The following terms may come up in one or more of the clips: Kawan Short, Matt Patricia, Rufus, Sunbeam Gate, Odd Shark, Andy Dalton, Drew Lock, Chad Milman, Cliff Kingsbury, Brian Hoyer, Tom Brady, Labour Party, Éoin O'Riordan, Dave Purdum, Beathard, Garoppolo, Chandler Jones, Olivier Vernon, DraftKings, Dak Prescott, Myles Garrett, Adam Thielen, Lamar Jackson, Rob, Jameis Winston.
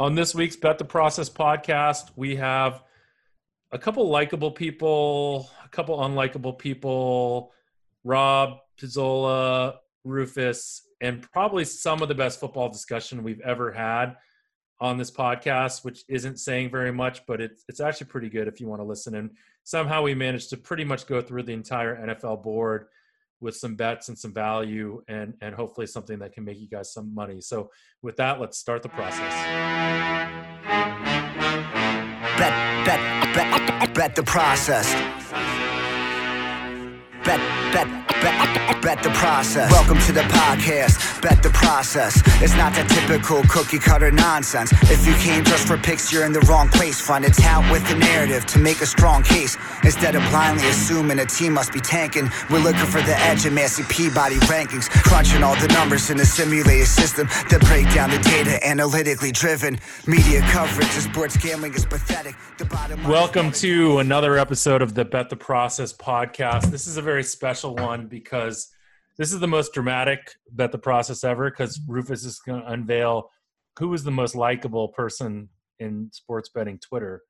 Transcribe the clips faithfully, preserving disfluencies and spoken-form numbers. On this week's Bet the Process podcast, we have a couple likable people, a couple unlikable people, Rob, Pizzola, Rufus, and probably some of the best football discussion we've ever had on this podcast, which isn't saying very much, but it's, it's actually pretty good if you want to listen. And somehow we managed to pretty much go through the entire N F L board with some bets and some value and, and hopefully something that can make you guys some money. So with that, let's start the process. Bet, bet, bet, bet the process. Bet, bet. Bet, bet the process. Welcome to the podcast, Bet the Process. It's not the typical cookie cutter nonsense. If you came just for picks, you're in the wrong place. Find a tout with the narrative to make a strong case. Instead of blindly assuming a team must be tanking, we're looking for the edge in Massey Peabody rankings. Crunching all the numbers in a simulated system that break down the data analytically driven. Media coverage of sports gambling is pathetic. The bottom Welcome to another episode of the Bet the Process podcast. This is a very special one, because this is the most dramatic Bet the Process ever, because Rufus is going to unveil who is the most likable person in sports betting Twitter.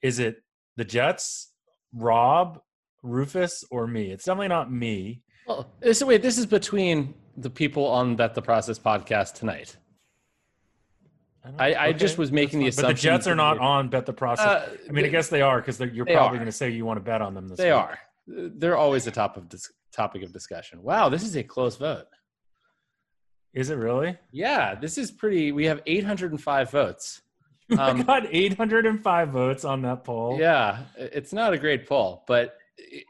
Is it the Jets, Rob, Rufus, or me? It's definitely not me. Well, so wait, this is between the people on Bet the Process podcast tonight. I, I, okay. I just was making That's the fine. assumption. But the Jets are not on Bet the Process. Uh, I mean, they, I guess they are, because you're they probably going to say you want to bet on them this they week. They are. They're always a top of dis- topic of discussion. Wow, this is a close vote. Is it really? Yeah, this is pretty. We have eight hundred five votes. You um, got eight hundred five votes on that poll. Yeah, it's not a great poll, but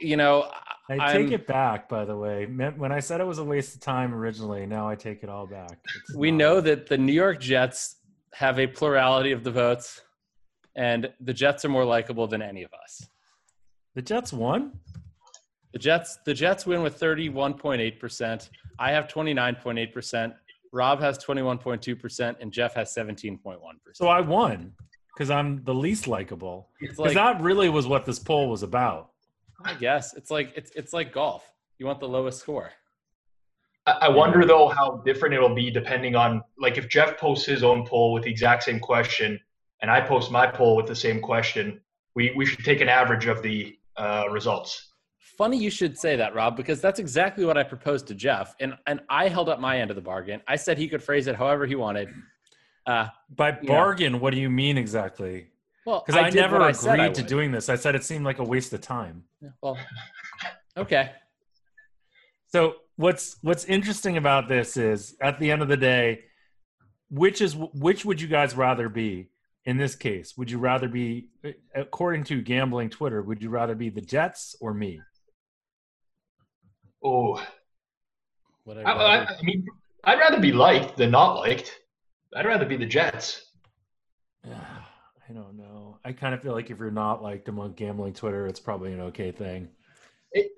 you know, I I'm, take it back. By the way, when I said it was a waste of time originally, now I take it all back. It's we not. know that the New York Jets have a plurality of the votes, and the Jets are more likable than any of us. The Jets won? The Jets the Jets win with thirty-one point eight percent. I have twenty-nine point eight percent. Rob has twenty-one point two percent. And Jeff has seventeen point one percent. So I won because I'm the least likable. Because like, that really was what this poll was about. I guess. It's like it's it's like golf. You want the lowest score. I, I wonder, though, how different it'll be depending on, like, if Jeff posts his own poll with the exact same question and I post my poll with the same question, we, we should take an average of the uh, results. Funny you should say that, Rob, because that's exactly what I proposed to Jeff, and and I held up my end of the bargain. I said he could phrase it however he wanted. Uh, By bargain, know. What do you mean exactly? Well, because I, I never I agreed I to doing this. I said it seemed like a waste of time. Yeah, well, okay. So what's what's interesting about this is, at the end of the day, which is which would you guys rather be? In this case, would you rather be, according to gambling Twitter, would you rather be the Jets or me? Oh, I, I, I mean, I'd rather be liked than not liked. I'd rather be the Jets. I don't know. I kind of feel like if you're not liked among gambling Twitter, it's probably an okay thing. It,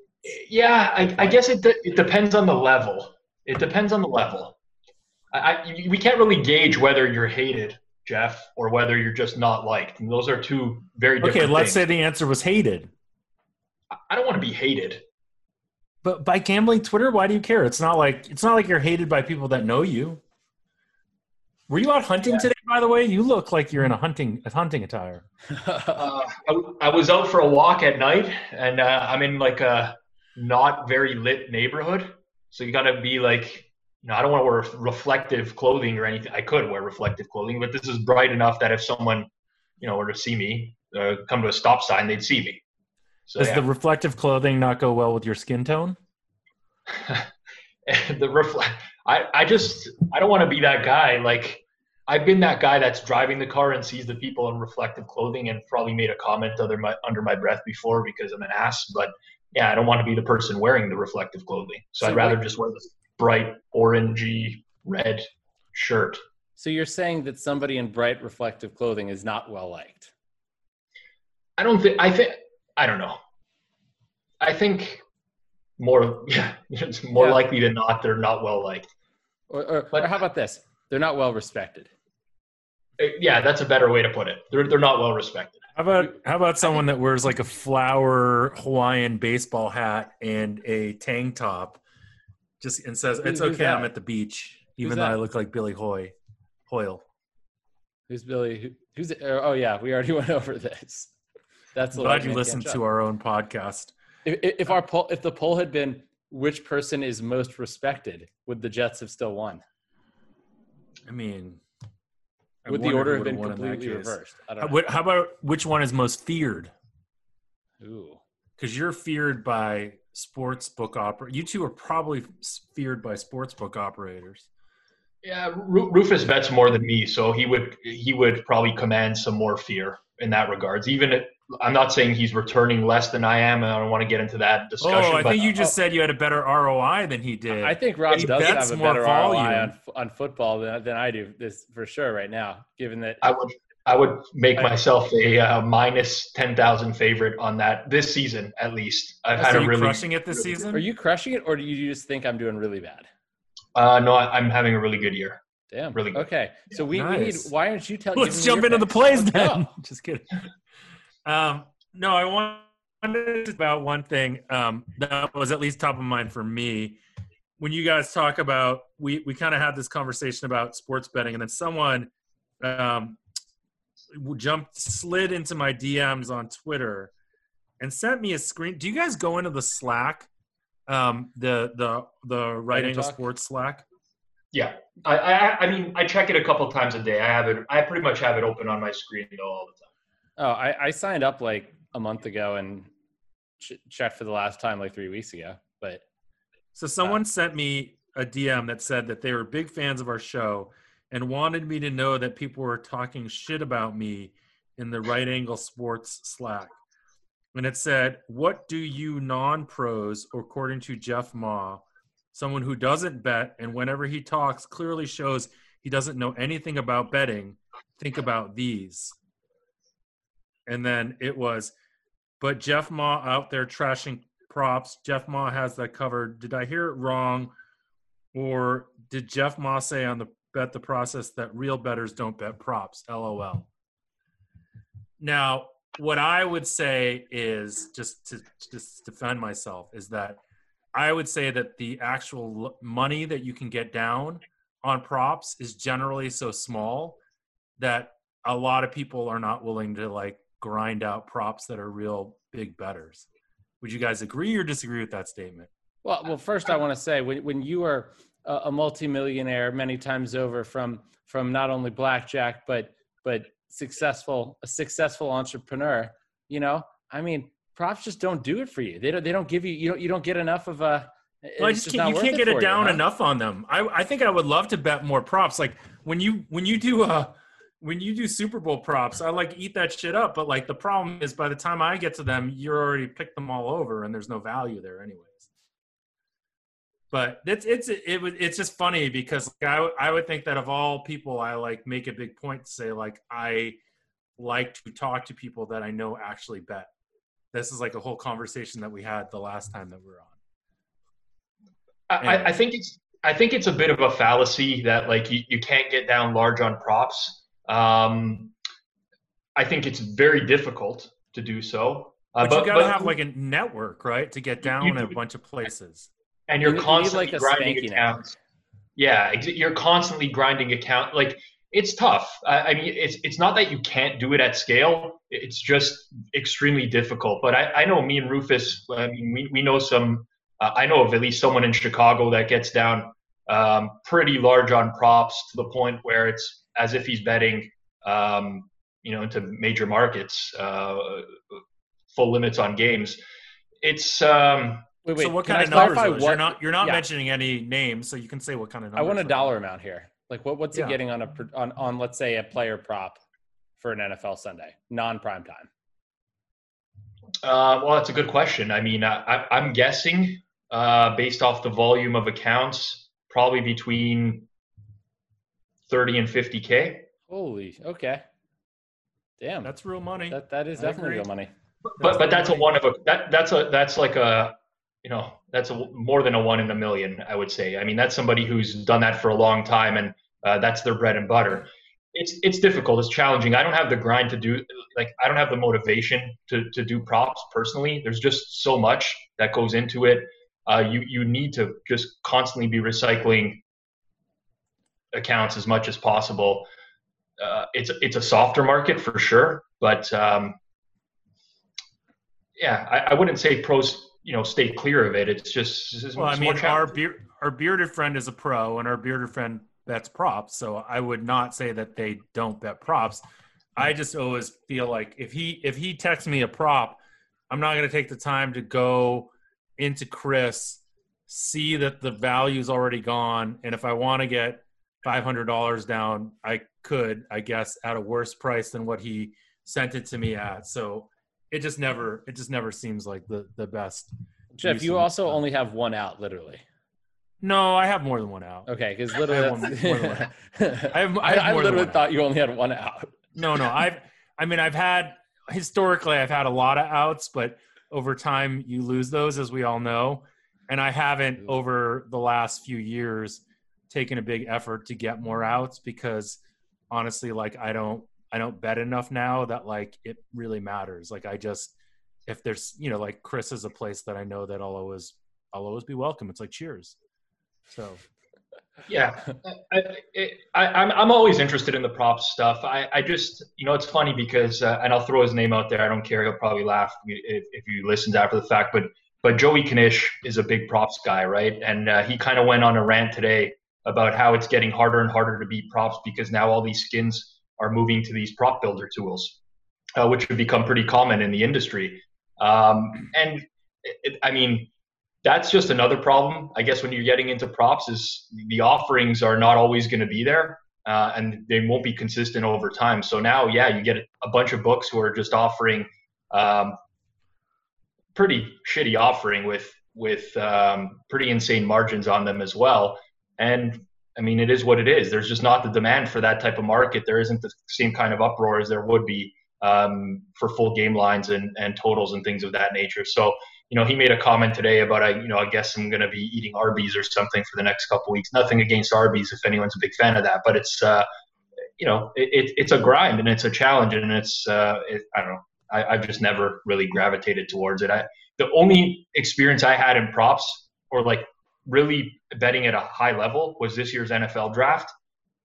yeah, I, I guess it de- it depends on the level. It depends on the level. I, I we can't really gauge whether you're hated, Jeff, or whether you're just not liked. And those are two very different things. Okay, let's say the answer was hated. I don't want to be hated. But by gambling Twitter, why do you care? It's not like it's not like you're hated by people that know you. Were you out hunting yeah. today, by the way? You look like you're in a hunting a hunting attire. uh, I, I was out for a walk at night, and uh, I'm in like a not very lit neighborhood. So you got to be like, no, I don't want to wear reflective clothing or anything. I could wear reflective clothing, but this is bright enough that if someone, you know, were to see me, uh, come to a stop sign, they'd see me. So, Does yeah. the reflective clothing not go well with your skin tone? the reflect. I, I just I don't want to be that guy. Like, I've been that guy that's driving the car and sees the people in reflective clothing and probably made a comment under my under my breath before because I'm an ass. But yeah, I don't want to be the person wearing the reflective clothing. So, so I'd rather like- just wear this bright orangey red shirt. So you're saying that somebody in bright reflective clothing is not well liked? I don't think I think I don't know. I think more yeah, it's more yeah. likely than not they're not well liked. Or, or, but, or how about this? They're not well respected. Yeah, that's a better way to put it. They're they're not well respected. How about how about someone that wears like a flower Hawaiian baseball hat and a tank top? Just and says it's Who's okay. That? I'm at the beach, even though I look like Billy Hoy, Hoyle. Who's Billy? Who's oh yeah, we already went over this. That's I'm glad you listened to our own podcast. If, if our poll, if the poll had been which person is most respected, would the Jets have still won? I mean, I would the order have been completely reversed? I don't know. How about which one is most feared? Ooh, because you're feared by sportsbook oper. You two are probably feared by sportsbook operators. Yeah, Rufus bets more than me, so he would he would probably command some more fear in that regards. Even if, I'm not saying he's returning less than I am, and I don't want to get into that discussion. Oh, I but, think you just oh. said you had a better R O I than he did. I think Rob he does have a better volume. R O I on, on football than, than I do, this for sure right now, given that I would I would make I, myself a uh, minus ten thousand favorite on that this season at least. I've so had are a you really crushing it this really season. Are you crushing it, or do you just think I'm doing really bad? Uh, no, I'm having a really good year. Damn. Really good. Okay. So we, nice. we need, why aren't you telling Let's jump into picks. the plays then. Just kidding. Um, no, I wanted to talk about one thing um, that was at least top of mind for me. When you guys talk about, we, we kind of had this conversation about sports betting, and then someone um, jumped, slid into my D Ms on Twitter and sent me a screen. Do you guys go into the Slack? Um, the the the Right Angle Sports Slack. Yeah, I, I I mean I check it a couple times a day. I have it. I pretty much have it open on my screen though all the time. Oh, I, I signed up like a month ago and ch- checked for the last time like three weeks ago. But so someone uh, sent me a D M that said that they were big fans of our show and wanted me to know that people were talking shit about me in the Right Angle Sports Slack. And it said, what do you non-pros, according to Jeff Ma, someone who doesn't bet and whenever he talks clearly shows he doesn't know anything about betting, think about these. And then it was, but Jeff Ma out there trashing props. Jeff Ma has that covered. Did I hear it wrong? Or did Jeff Ma say on the Bet the Process that real bettors don't bet props? LOL. Now, what I would say is, just to just defend myself, is that I would say that the actual money that you can get down on props is generally so small that a lot of people are not willing to like grind out props that are real big bettors. Would you guys agree or disagree with that statement? Well, well, first I want to say when, when you are a multimillionaire many times over from from not only blackjack but but successful a successful entrepreneur, you know, I mean, props just don't do it for you. They don't, they don't give you, you don't, you don't get enough of a, well, I just can't, you can't get it down enough on them. I, I think I would love to bet more props. Like when you, when you do, uh, when you do Super Bowl props, I like eat that shit up. But like, the problem is by the time I get to them, you're already picked them all over and there's no value there anyways. But it's, it's, it was, it's just funny because I, w- I would think that of all people, I like make a big point to say, like, I like to talk to people that I know actually bet. This is like a whole conversation that we had the last time that we were on. Anyway. I, I think it's, I think it's a bit of a fallacy that like you, you can't get down large on props. Um, I think it's very difficult to do so. Uh, but, but you gotta but, have like a network, right? To get down in a bunch of places. And you're you constantly like grinding accounts. Yeah, you're constantly grinding account. Like it's tough. I, I mean, it's it's not that you can't do it at scale. It's just extremely difficult. But I, I know me and Rufus. I mean, we we know some. Uh, I know of at least someone in Chicago that gets down um, pretty large on props to the point where it's as if he's betting, um, you know, into major markets, uh, full limits on games. It's. Um, Wait, wait, so what kind of numbers? What, you're not, you're not yeah. mentioning any names, so you can say what kind of numbers. I want a dollar amount here. Like what, what's yeah. he getting on, a, on, on, let's say, a player prop for an N F L Sunday, non-prime time? Uh, well, that's a good question. I mean, I, I, I'm guessing uh, based off the volume of accounts, probably between thirty and fifty K. Holy, okay. Damn. That's real money. That That is I definitely agree. real money. But that's, but that's money. a one of a – that that's a that's like a – you know, that's a, more than a one in a million, I would say. I mean, that's somebody who's done that for a long time, and uh, that's their bread and butter. It's it's difficult. It's challenging. I don't have the grind to do, like, I don't have the motivation to to do props personally. There's just so much that goes into it. Uh, you, you need to just constantly be recycling accounts as much as possible. uh, it's it's a softer market for sure, but um, yeah, I, I wouldn't say pros, you know, stay clear of it. It's just it's well, I mean, our beard, our bearded friend is a pro, and our bearded friend bets props, so I would not say that they don't bet props. I just always feel like if he if he texts me a prop, I'm not going to take the time to go into Chris, see that the value's already gone, and if I want to get five hundred dollars down, I could, I guess, at a worse price than what he sent it to me at. So it just never, it just never seems like the the best. Jeff, you also only have one out, literally. No, I have more than one out. Okay, because literally, I have, that's... More than one out. I, have, I, have I, I literally thought out. You only had one out. No, no, I've, I mean, I've had historically, I've had a lot of outs, but over time, you lose those, as we all know. And I haven't over the last few years taken a big effort to get more outs because, honestly, like I don't, I don't bet enough now that like it really matters. Like I just, if there's, you know, like Chris is a place that I know that I'll always, I'll always be welcome. It's like Cheers. So, yeah, I, it, I, I'm I'm always interested in the prop stuff. I, I just, you know, it's funny because, uh, and I'll throw his name out there. I don't care. He'll probably laugh if, if you listened after the fact. But but Joey Kanish is a big props guy, right? And uh, he kind of went on a rant today about how it's getting harder and harder to beat props because now all these skins are moving to these prop builder tools, uh, which have become pretty common in the industry. Um, and it, it, I mean. That's just another problem, I guess, when you're getting into props is the offerings are not always going to be there uh, and they won't be consistent over time. So now, yeah, you get a bunch of books who are just offering um, pretty shitty offering with, with um, pretty insane margins on them as well. And I mean, it is what it is. There's just not the demand for that type of market. There isn't the same kind of uproar as there would be um, for full game lines and, and totals and things of that nature. So, you know, he made a comment today about, I, you know, I guess I'm going to be eating Arby's or something for the next couple of weeks. Nothing against Arby's if anyone's a big fan of that, but it's, uh, you know, it, it, it's a grind and it's a challenge and it's, uh, it, I don't know, I, I've just never really gravitated towards it. I, the only experience I had in props or like really betting at a high level was this year's N F L draft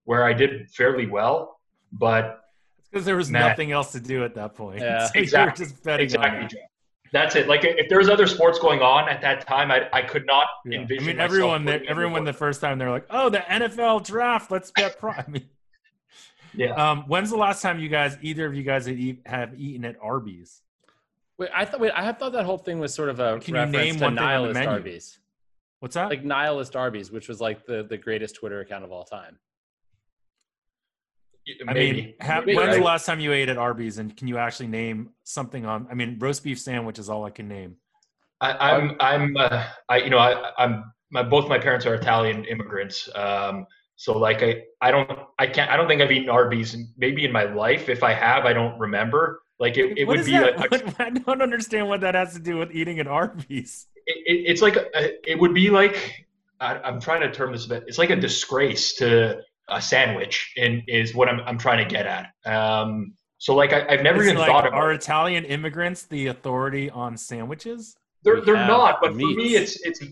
where I did fairly well, but it's because there was Matt, nothing else to do at that point. Yeah. So exactly. Just betting exactly. On it. That's it. Like if there was other sports going on at that time, I I could not yeah. envision. I mean, everyone that everyone the first time they're like, oh, the N F L draft. Let's bet prime. I mean, yeah. Um, when's the last time you guys, either of you guys, have, eat, have eaten at Arby's? Wait, I thought. Wait, I have thought that whole thing was sort of a Can reference you name to one Nihilist thing on the menu? Arby's. What's that? Like Nihilist Arby's, which was like the the greatest Twitter account of all time. I Maybe. mean, have, Maybe, when's right? the last time you ate at Arby's, and can you actually name something on? I mean, roast beef sandwich is all I can name. I, I'm, I'm, uh, I, you know, I, I'm. My both my parents are Italian immigrants, um, so like I, I don't, I can't, I don't think I've eaten Arby's maybe in my life. If I have, I don't remember. Like it, it would be. A, a, I don't understand what that has to do with eating at Arby's. It, it, it's like a, it would be like I, I'm trying to term this a bit. It's like a disgrace to. A sandwich and is what I'm I'm trying to get at. Um, so like I, I've never it's even like, thought about are Italian immigrants the authority on sandwiches? They're they're not, but meats. For me it's it's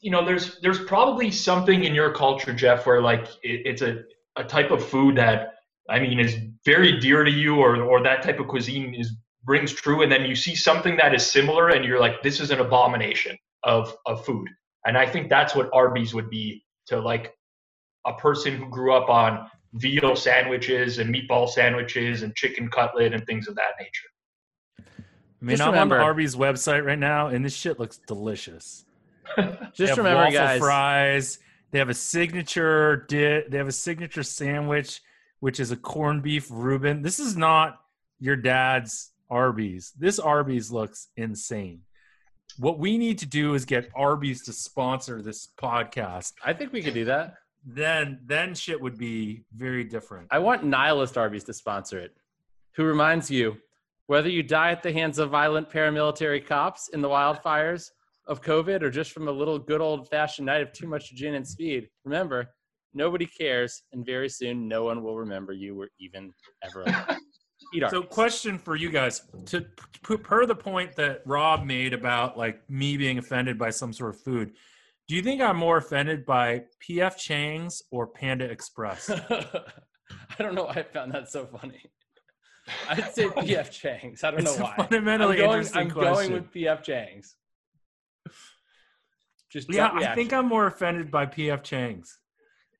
you know there's there's probably something in your culture, Jeff, where like it, it's a, a type of food that I mean is very dear to you or or that type of cuisine is rings true, and then you see something that is similar and you're like this is an abomination of of food, and I think that's what Arby's would be to like. A person who grew up on veal sandwiches and meatball sandwiches and chicken cutlet and things of that nature. I mean, just I'm remember, on the Arby's website right now, and this shit looks delicious. Just they have remember, waffle guys, fries. They have a signature di- They have a signature sandwich, which is a corned beef Reuben. This is not your dad's Arby's. This Arby's looks insane. What we need to do is get Arby's to sponsor this podcast. I think we could do that. Then then shit would be very different. I want Nihilist Arby's to sponsor it. Who reminds you, whether you die at the hands of violent paramilitary cops in the wildfires of COVID or just from a little good old-fashioned night of too much gin and speed, remember, nobody cares, and very soon no one will remember you were even ever alive. Eat Arby's. So question for you guys. To per the point that Rob made about like me being offended by some sort of food, do you think I'm more offended by P F Chang's or Panda Express? I don't know why I found that so funny. I'd say P F Chang's. I don't it's know why. Fundamentally I'm going, interesting I'm question. going with P F Chang's. Just yeah, I think I'm more offended by P F Chang's.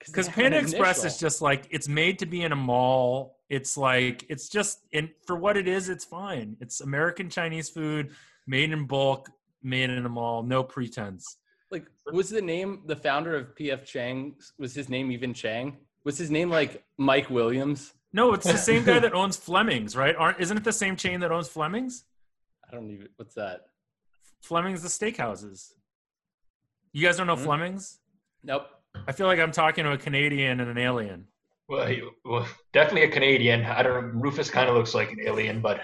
Because Panda Express is just like, it's made to be in a mall. It's like, it's just, and for what it is, it's fine. It's American Chinese food, made in bulk, made in a mall, no pretense. Like, was the name, the founder of P F Chang's, was his name even Chang? Was his name like Mike Williams? No, it's the same guy that owns Fleming's, right? Aren't, isn't it the same chain that owns Fleming's? I don't even, what's that? Fleming's, the steakhouses. You guys don't know mm-hmm. Fleming's? Nope. I feel like I'm talking to a Canadian and an alien. Well, he, well definitely a Canadian. I don't know. Rufus kind of looks like an alien, but.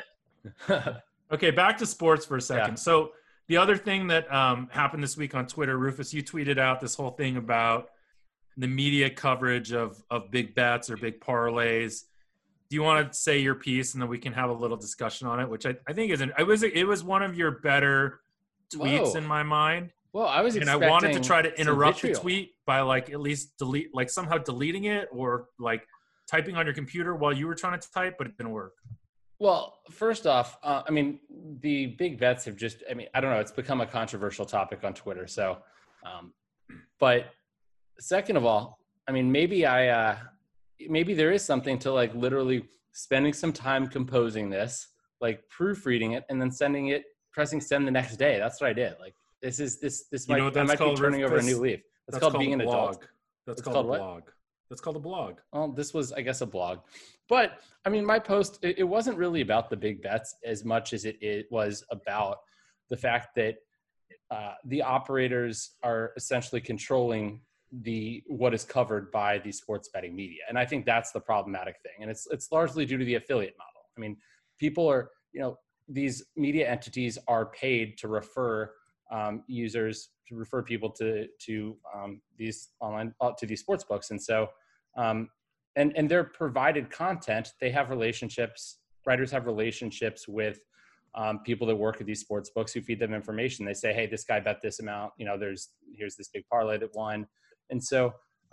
Okay, back to sports for a second. Yeah. So the other thing that um, happened this week on Twitter, Rufus, you tweeted out this whole thing about the media coverage of of big bets or big parlays. Do you want to say your piece and then we can have a little discussion on it, which I, I think is an, it was it was one of your better tweets Whoa. in my mind. Well, I was and expecting I wanted to try to interrupt the tweet by like at least delete, like somehow deleting it or like typing on your computer while you were trying to type, but it didn't work. Well, first off, uh, I mean, the big bets have just, I mean, I don't know, it's become a controversial topic on Twitter. So, um, but second of all, I mean, maybe I, uh, maybe there is something to like literally spending some time composing this, like proofreading it and then sending it, pressing send the next day. That's what I did. Like, This is this this might, you know what that's I might called, be turning Rufus, over a new leaf. That's, that's called, called being an adult. That's, that's called, called a blog. What? That's called a blog. Well, this was, I guess, a blog. But I mean, my post, it, it wasn't really about the big bets as much as it, it was about the fact that uh, the operators are essentially controlling the what is covered by the sports betting media. And I think that's the problematic thing. And it's it's largely due to the affiliate model. I mean, people are, you know, these media entities are paid to refer Um, users to refer people to to um, these online uh, to these sports books, and so um, and and they're provided content. They have relationships. Writers have relationships with um, people that work at these sports books who feed them information. They say, "Hey, this guy bet this amount. You know, there's here's this big parlay that won." And so,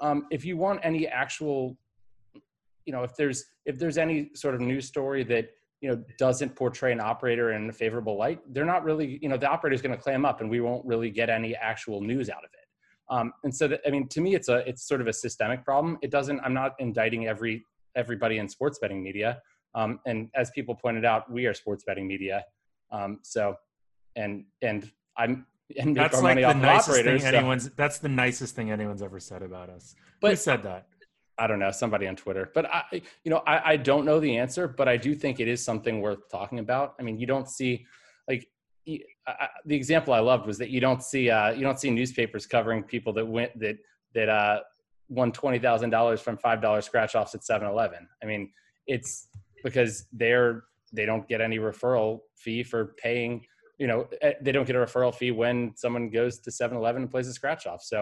um, if you want any actual, you know, if there's if there's any sort of news story that you know, doesn't portray an operator in a favorable light, they're not really, you know, the operator's going to clam up and we won't really get any actual news out of it. Um, and so, that, I mean, to me, it's a, it's sort of a systemic problem. It doesn't, I'm not indicting every, everybody in sports betting media. Um, and as people pointed out, we are sports betting media. Um, so, and, and I'm, and that's our like money the off nicest operators, thing so. anyone's, that's the nicest thing anyone's ever said about us. But, Who said that? I don't know, somebody on Twitter, but I, you know, I, I don't know the answer, but I do think it is something worth talking about. I mean, you don't see like I, I, the example I loved was that you don't see, uh, you don't see newspapers covering people that went, that, that uh, won twenty thousand dollars from five dollar scratch offs at seven eleven. I mean, it's because they're, they don't get any referral fee for paying, you know, they don't get a referral fee when someone goes to seven eleven and plays a scratch off. So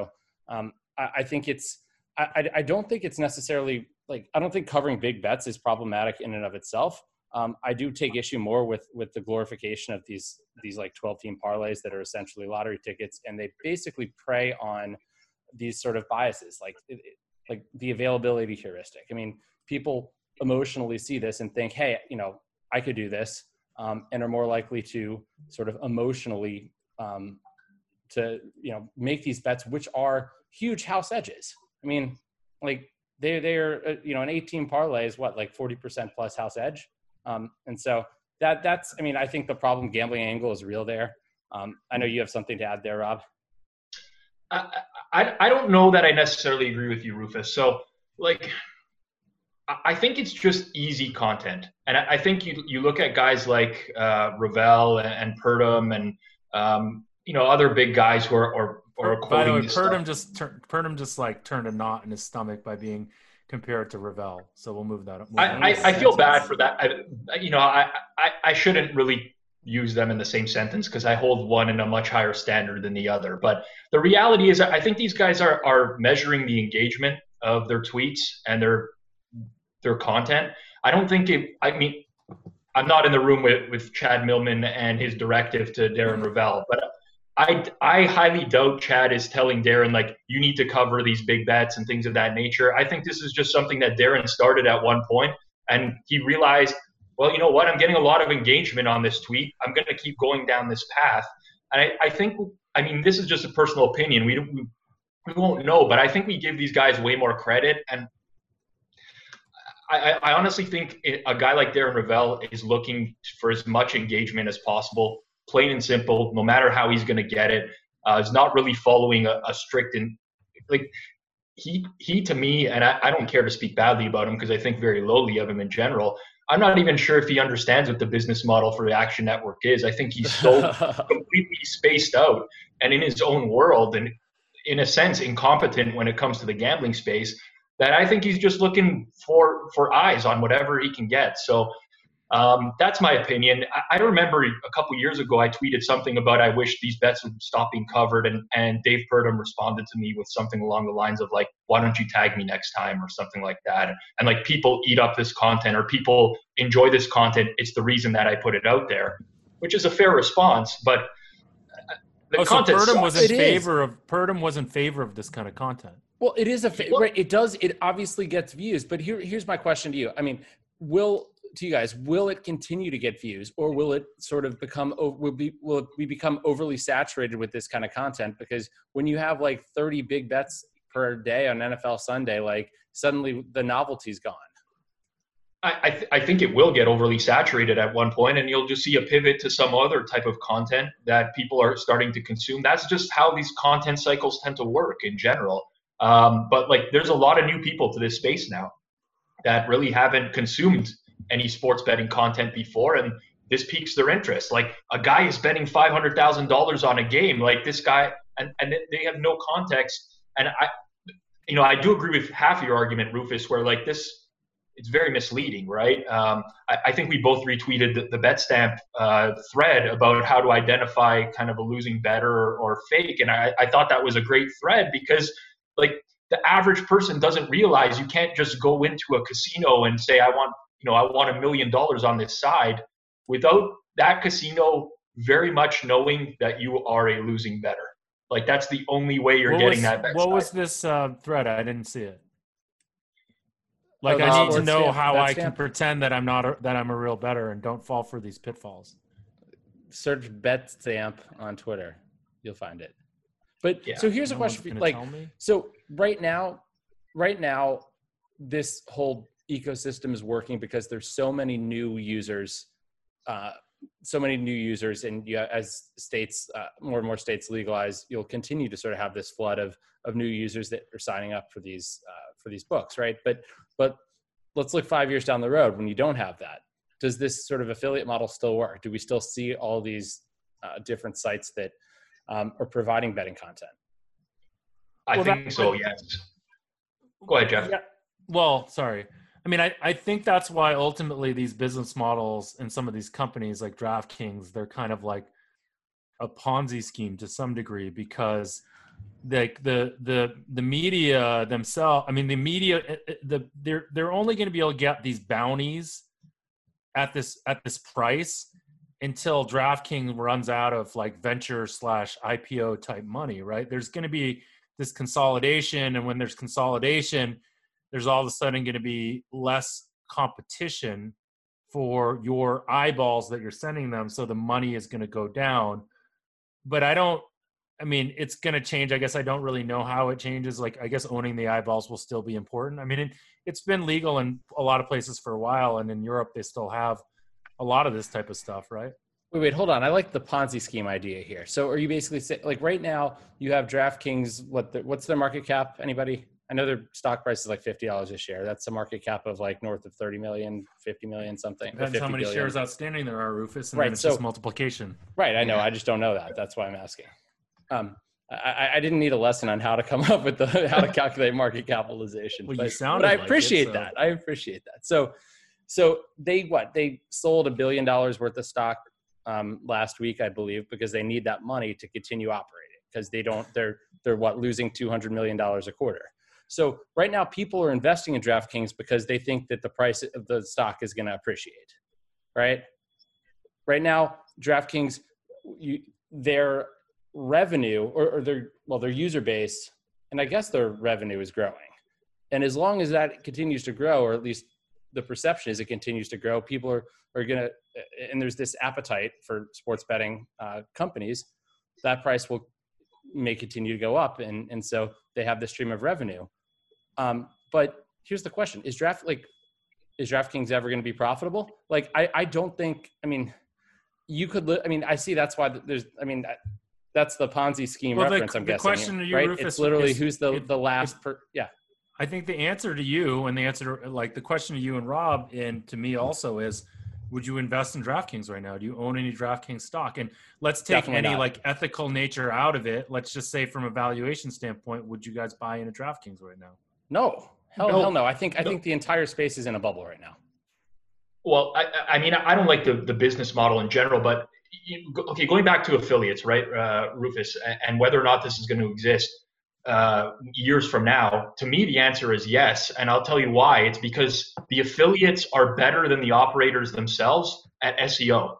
um, I, I think it's, I, I don't think it's necessarily like, I don't think covering big bets is problematic in and of itself. Um, I do take issue more with, with the glorification of these, these like twelve team parlays that are essentially lottery tickets. And they basically prey on these sort of biases, like, it, like the availability heuristic. I mean, people emotionally see this and think, hey, you know, I could do this, um, and are more likely to sort of emotionally, um, to, you know, make these bets, which are huge house edges. I mean, like they they're uh, you know, an eight-team parlay is what, like forty percent plus house edge, um, and so that that's I mean, I think the problem gambling angle is real there. Um, I know you have something to add there, Rob. I, I I don't know that I necessarily agree with you, Rufus. So like, I think it's just easy content, and I, I think you you look at guys like uh, Rovell and, and Purdum and um, you know, other big guys who are. are Or by the way, Purdum just tur- Purdum just like turned a knot in his stomach by being compared to Rovell. So we'll move that up. Move I, I, I feel bad for that. I, you know, I, I, I shouldn't really use them in the same sentence because I hold one in a much higher standard than the other. But the reality is, I think these guys are are measuring the engagement of their tweets and their their content. I don't think it. I mean, I'm not in the room with with Chad Milman and his directive to Darren Rovell, but. I, I highly doubt Chad is telling Darren, like, you need to cover these big bets and things of that nature. I think this is just something that Darren started at one point, and he realized, well, you know what, I'm getting a lot of engagement on this tweet. I'm going to keep going down this path. And I, I think, I mean, this is just a personal opinion. We, we we won't know, but I think we give these guys way more credit. And I, I honestly think a guy like Darren Rovell is looking for as much engagement as possible, plain and simple, no matter how he's going to get it. Uh, he's not really following a, a strict and like he, he to me, and I, I don't care to speak badly about him because I think very lowly of him in general. I'm not even sure if he understands what the business model for the Action Network is. I think he's so completely spaced out and in his own world and in a sense incompetent when it comes to the gambling space, that I think he's just looking for, for eyes on whatever he can get. So um, that's my opinion. I, I remember a couple years ago, I tweeted something about, I wish these bets would stop being covered. And, and Dave Purdum responded to me with something along the lines of like, why don't you tag me next time or something like that. And like, people eat up this content or people enjoy this content. It's the reason that I put it out there, which is a fair response, but the oh, content so Purdum was in it favor is. of Purdum was in favor of this kind of content. Well, it is a fa- right, it does it obviously gets views, but here here's my question to you. I mean, will to you guys will it continue to get views, or will it sort of become will be will we become overly saturated with this kind of content? Because when you have like thirty big bets per day on N F L Sunday, like suddenly the novelty's gone. I I, th- I think it will get overly saturated at one point, and you'll just see a pivot to some other type of content that people are starting to consume. That's just how these content cycles tend to work in general. Um, but like, there's a lot of new people to this space now that really haven't consumed any sports betting content before, and this piques their interest. Like, a guy is betting five hundred thousand dollars on a game, like this guy, and, and they have no context. And I, you know, I do agree with half of your argument, Rufus, where like this, it's very misleading, right? Um, I, I think we both retweeted the, the Bet Stamp uh, thread about how to identify kind of a losing better or, or fake. And I, I thought that was a great thread because, like, the average person doesn't realize you can't just go into a casino and say, I want, you know, I want a million dollars on this side without that casino very much knowing that you are a losing better. Like, that's the only way you're what getting was, that bet. What side. was this uh, thread? I didn't see it. Like, oh, I need to know stamp. how Bet I stamp. can pretend that I'm not a, that I'm a real bettor and don't fall for these pitfalls. Search Bet Stamp on Twitter. You'll find it. But yeah, so here's no a question for you. Like, so right now, right now, this whole ecosystem is working because there's so many new users, uh, so many new users. And you, as states, uh, more and more states legalize, you'll continue to sort of have this flood of, of new users that are signing up for these, uh, for these books. Right. But, but let's look five years down the road when you don't have that. Does this sort of affiliate model still work? Do we still see all these uh, different sites that, Um, or providing betting content? I well, think so, would, yes. Go ahead, Jeff. Yeah. Well, sorry. I mean, I, I think that's why ultimately these business models and some of these companies like DraftKings, they're kind of like a Ponzi scheme to some degree, because like the, the, the media themselves, I mean, the media, the, they're, they're only going to be able to get these bounties at this, at this price until DraftKings runs out of like venture slash I P O type money, right? There's going to be this consolidation. And when there's consolidation, there's all of a sudden going to be less competition for your eyeballs that you're sending them. So the money is going to go down. But I don't, I mean, it's going to change. I guess I don't really know how it changes. Like, I guess owning the eyeballs will still be important. I mean, it, it's been legal in a lot of places for a while. And in Europe, they still have a lot of this type of stuff, right? Wait, wait, hold on. I like the Ponzi scheme idea here. So are you basically saying, like, right now you have DraftKings, what the, what's their market cap? Anybody? I know their stock price is like fifty dollars a share. That's a market cap of like north of thirty million, fifty million, something. Depends how many billion. shares outstanding there are, Rufus, and right, then it's so, just multiplication. Right, I know. Yeah. I just don't know that. That's why I'm asking. Um, I, I didn't need a lesson on how to come up with the how to calculate market capitalization. Well, but, you sounded but I appreciate like it, so. that. I appreciate that. So So they what they sold a billion dollars worth of stock um, last week, I believe, because they need that money to continue operating, because they don't they're they're what losing two hundred million dollars a quarter. So right now people are investing in DraftKings because they think that the price of the stock is going to appreciate, right? Right now DraftKings, you, their revenue or, or their, well, their user base, and I guess their revenue is growing. And as long as that continues to grow, or at least the perception is it continues to grow, people are, are going to, and there's this appetite for sports betting uh, companies, that price will may continue to go up. And, and so they have this stream of revenue. Um, but here's the question. Is draft like, is DraftKings ever going to be profitable? Like, I, I don't think, I mean, you could, li- I mean, I see that's why there's, I mean, that, that's the Ponzi scheme well, reference, the, I'm the guessing. Question here, to you, right? Rufus, it's literally is, who's the, it, the last per, yeah. I think the answer to you and the answer to, like the question to you and Rob and to me also is, would you invest in DraftKings right now? Do you own any DraftKings stock? And let's take Definitely any not. like ethical nature out of it. Let's just say from a valuation standpoint, would you guys buy into DraftKings right now? No, hell no. Hell no. I think, I no. think the entire space is in a bubble right now. Well, I, I mean, I don't like the, the business model in general, but you, okay, going back to affiliates, right, uh, Rufus, and whether or not this is going to exist uh years from now, to me the answer is yes, and I'll tell you why. It's because the affiliates are better than the operators themselves at S E O,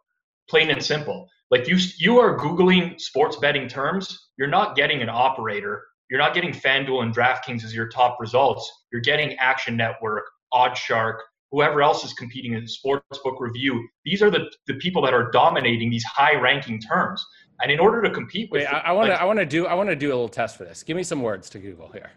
plain and simple. Like, you you are Googling sports betting terms, you're not getting an operator, you're not getting FanDuel and DraftKings as your top results. You're getting Action Network, Odd Shark, whoever else is competing in the Sportsbook Review. These are the the people that are dominating these high ranking terms. And in order to compete with, Wait, I want to, like, I want to do, I want to do a little test for this. Give me some words to Google here.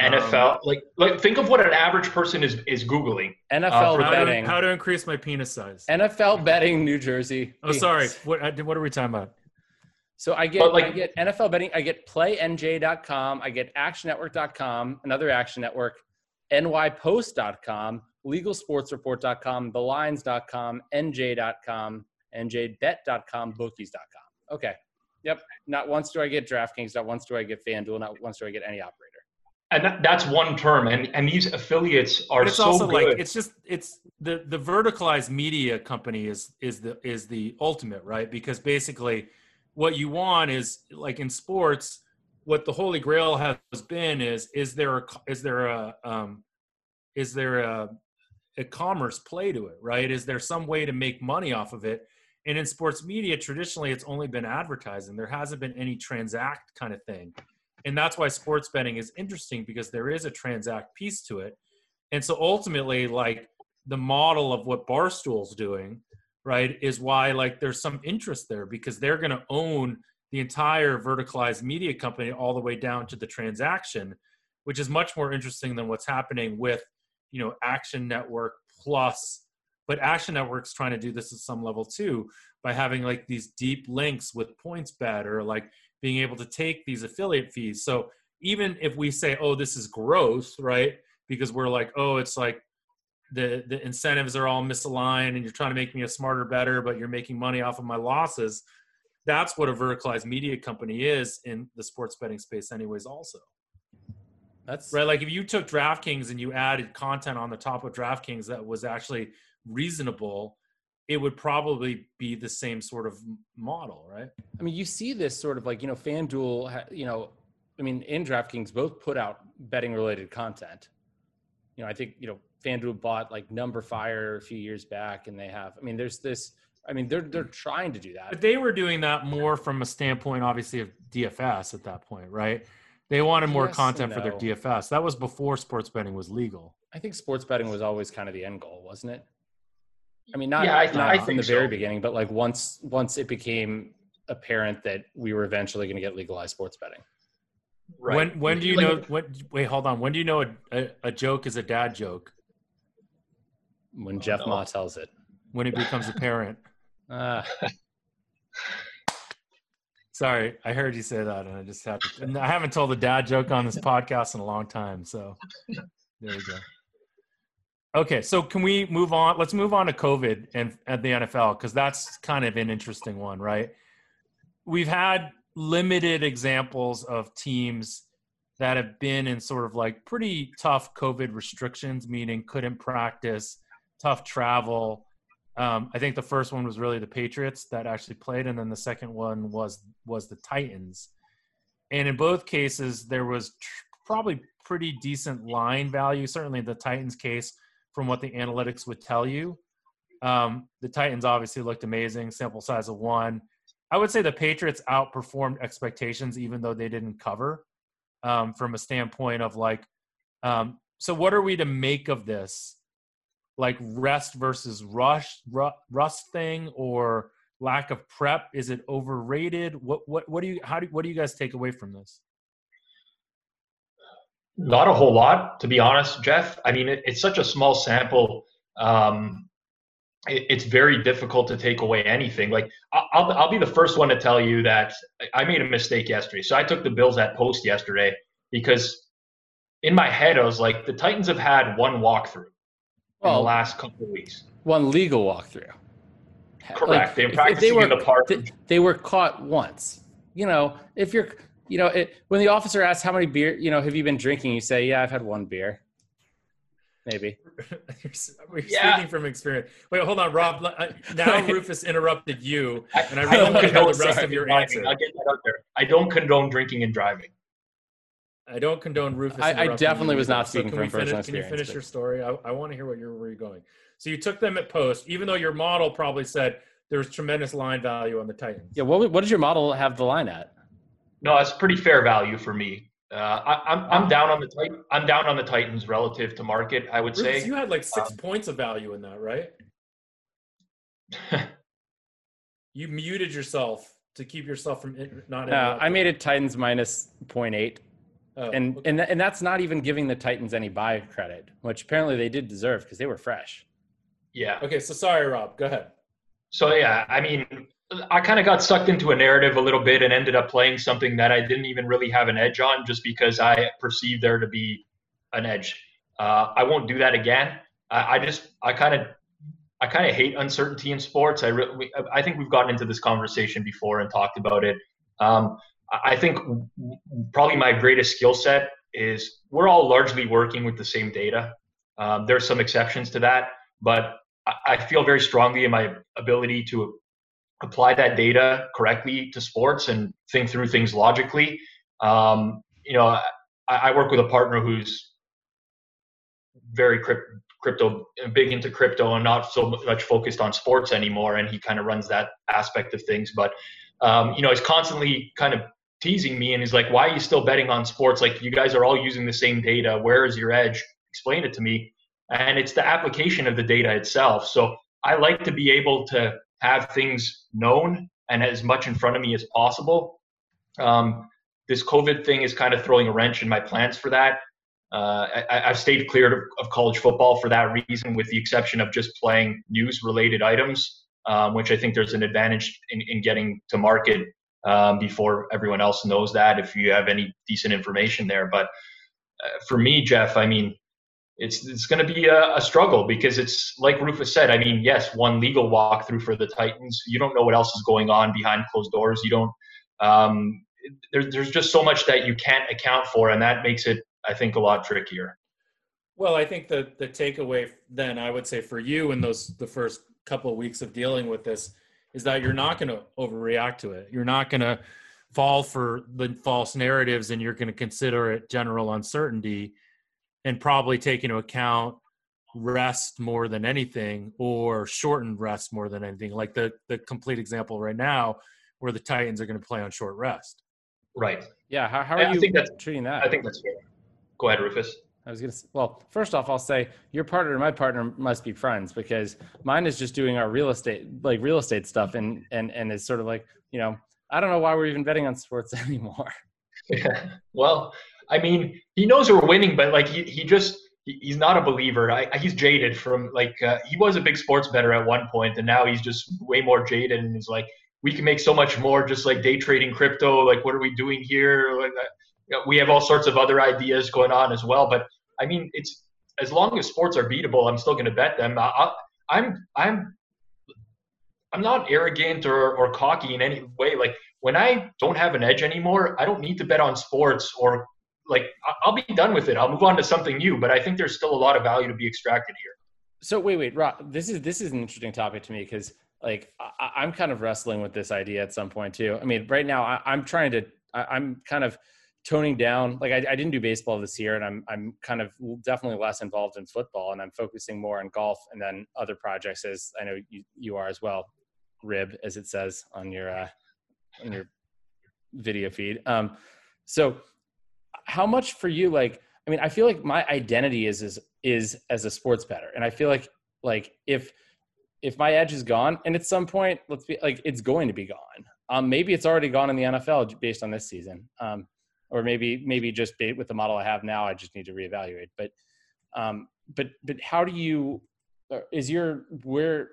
N F L, um, like, like, think of what an average person is is Googling. N F L uh, betting. How to, how to increase my penis size. N F L betting, New Jersey. Oh, penis. Sorry. What what are we talking about? So I get, like, I get N F L betting. I get play N J dot com. I get action network dot com. Another Action Network. N Y post dot com. legal sports report dot com. the lines dot com. N J dot com. N J bet dot com, bookies dot com. Okay. Yep. Not once do I get DraftKings, not once do I get FanDuel, not once do I get any operator. And that, that's one term. And, and these affiliates are it's so also good. Like, it's just, it's the, the verticalized media company is, is the, is the ultimate, right? Because basically what you want is, like, in sports, what the Holy Grail has been is, is there, a, is there a, um, is there a, a commerce play to it, right? Is there some way to make money off of it? And in sports media, traditionally, it's only been advertising. There hasn't been any transact kind of thing. And that's why sports betting is interesting, because there is a transact piece to it. And so ultimately, like, the model of what Barstool's doing, right, is why, like, there's some interest there, because they're going to own the entire verticalized media company all the way down to the transaction, which is much more interesting than what's happening with, you know, Action Network plus. But Action Network's trying to do this at some level too, by having, like, these deep links with PointsBet, or like being able to take these affiliate fees. So even if we say, oh, this is gross, right? Because we're like, oh, it's like the, the incentives are all misaligned and you're trying to make me a smarter, better, but you're making money off of my losses. That's what a verticalized media company is in the sports betting space anyways also. That's right. Like, if you took DraftKings and you added content on the top of DraftKings that was actually reasonable, it would probably be the same sort of model, right? I mean, you see this sort of, like, you know, FanDuel, you know, I mean, in DraftKings both put out betting related content. You know, I think, you know, FanDuel bought, like, Number Fire a few years back, and they have, I mean, there's this, I mean, they're, they're trying to do that. But they were doing that more from a standpoint, obviously, of D F S at that point, right? They wanted more yes content no. for their D F S. That was before sports betting was legal. I think sports betting was always kind of the end goal, wasn't it? I mean, not, yeah, I th- not I from the so. very beginning, but, like, once once it became apparent that we were eventually going to get legalized sports betting. Right. When when do you like, know? When, wait, hold on. When do you know a, a, a joke is a dad joke? When oh, Jeff no. Ma tells it. When it becomes apparent. Ah. Sorry, I heard you say that, and I just have to. And I haven't told a dad joke on this podcast in a long time, so there you go. Okay, so can we move on? Let's move on to COVID and at the N F L, because that's kind of an interesting one, right? We've had limited examples of teams that have been in sort of, like, pretty tough COVID restrictions, meaning couldn't practice, tough travel. Um, I think the first one was really the Patriots that actually played, and then the second one was was the Titans. And in both cases, there was tr- probably pretty decent line value, certainly in the Titans case, from what the analytics would tell you. Um, the Titans obviously looked amazing, sample size of one. I would say the Patriots outperformed expectations, even though they didn't cover, um, from a standpoint of like, um, so what are we to make of this? Like rest versus rush, ru- rust thing, or lack of prep? Is it overrated? What, what, what do you, how do, what do you guys take away from this? Not a whole lot, to be honest, Jeff. I mean, it, it's such a small sample. Um, it's very difficult to take away anything. Like I'll, I'll be the first one to tell you that I made a mistake yesterday. So I took the Bills at post yesterday because in my head, I was like, the Titans have had one walkthrough well, in the last couple of weeks. One legal walkthrough. Correct. Like, they were practicing they were, in the park. They, they were caught once. You know, if you're, you know, it, when the officer asks how many beer, you know, have you been drinking? You say, yeah, I've had one beer. Maybe. We're yeah. speaking from experience. Wait, hold on, Rob. Now Rufus interrupted you, and I really want to know the rest of your answer. I'll get that out there. I don't condone drinking and driving. I don't condone Rufus. I, I definitely was not speaking so from personal finish, experience. Can you finish but... your story? I, I want to hear what you're, where you're going. So you took them at post, even though your model probably said there was tremendous line value on the Titans. Yeah, what, what did your model have the line at? No, that's pretty fair value for me. Uh, I, I'm I'm down on the Titan, I'm down on the Titans relative to market. I would Rufus, say you had like six um, points of value in that, right? You muted yourself to keep yourself from in, not. No, I made it Titans minus zero point eight, oh, and okay. and and that's not even giving the Titans any buy credit, which apparently they did deserve because they were fresh. Yeah. Okay. So sorry, Rob. Go ahead. So yeah, I mean. I kind of got sucked into a narrative a little bit and ended up playing something that I didn't even really have an edge on just because I perceived there to be an edge. Uh, I won't do that again. I, I just, I kind of, I kind of hate uncertainty in sports. I really, I think we've gotten into this conversation before and talked about it. Um, I think probably my greatest skill set is we're all largely working with the same data. Um, there's some exceptions to that, but I, I feel very strongly in my ability to apply that data correctly to sports and think through things logically. Um, you know, I, I work with a partner who's very crypto, big into crypto and not so much focused on sports anymore. And he kind of runs that aspect of things, but um, you know, he's constantly kind of teasing me and he's like, why are you still betting on sports? Like you guys are all using the same data. Where is your edge? Explain it to me. And it's the application of the data itself. So I like to be able to have things known and as much in front of me as possible. Um, this COVID thing is kind of throwing a wrench in my plans for that. Uh, I, I've stayed clear of college football for that reason, with the exception of just playing news-related items, um, which I think there's an advantage in, in getting to market um, before everyone else knows that, if you have any decent information there. But uh, for me, Jeff, I mean, It's it's going to be a, a struggle because it's like Rufus said. I mean, yes, one legal walkthrough for the Titans. You don't know what else is going on behind closed doors. You don't. Um, there's there's just so much that you can't account for, and that makes it, I think, a lot trickier. Well, I think the the takeaway then I would say for you in those the first couple of weeks of dealing with this is that you're not going to overreact to it. You're not going to fall for the false narratives, and you're going to consider it general uncertainty. And probably take into account rest more than anything, or shortened rest more than anything. Like the the complete example right now, where the Titans are going to play on short rest. Right. Yeah. How how are I you think that's, treating that? I think that's fair. Go ahead, Rufus. I was going to. Well, first off, I'll say your partner and my partner must be friends, because mine is just doing our real estate, like real estate stuff, and and and it's sort of like, you know, I don't know why we're even betting on sports anymore. Yeah. Well. I mean, he knows we're winning, but like he, he just, he's not a believer. I, he's jaded from like, uh, he was a big sports bettor at one point, and now he's just way more jaded. And he's like, we can make so much more just like day trading crypto. Like, what are we doing here? Like, uh, we have all sorts of other ideas going on as well. But I mean, it's, as long as sports are beatable, I'm still going to bet them. I, I, I'm, I'm, I'm not arrogant or, or cocky in any way. Like when I don't have an edge anymore, I don't need to bet on sports or, like, I'll be done with it. I'll move on to something new, but I think there's still a lot of value to be extracted here. So wait, wait, Rob, this is, this is an interesting topic to me, because like I, I'm kind of wrestling with this idea at some point too. I mean, right now I, I'm trying to, I, I'm kind of toning down, like I, I didn't do baseball this year, and I'm I'm kind of definitely less involved in football, and I'm focusing more on golf and then other projects, as I know you, you are as well, rib, as it says on your uh, on your video feed. Um, so how much for you, like, I mean, I feel like my identity is, is, is as a sports bettor. And I feel like, like if, if my edge is gone, and at some point, let's be like, it's going to be gone. Um, maybe it's already gone in the N F L based on this season. Um, or maybe, maybe just with the model I have now, I just need to reevaluate. But, um, but, but how do you, is your, where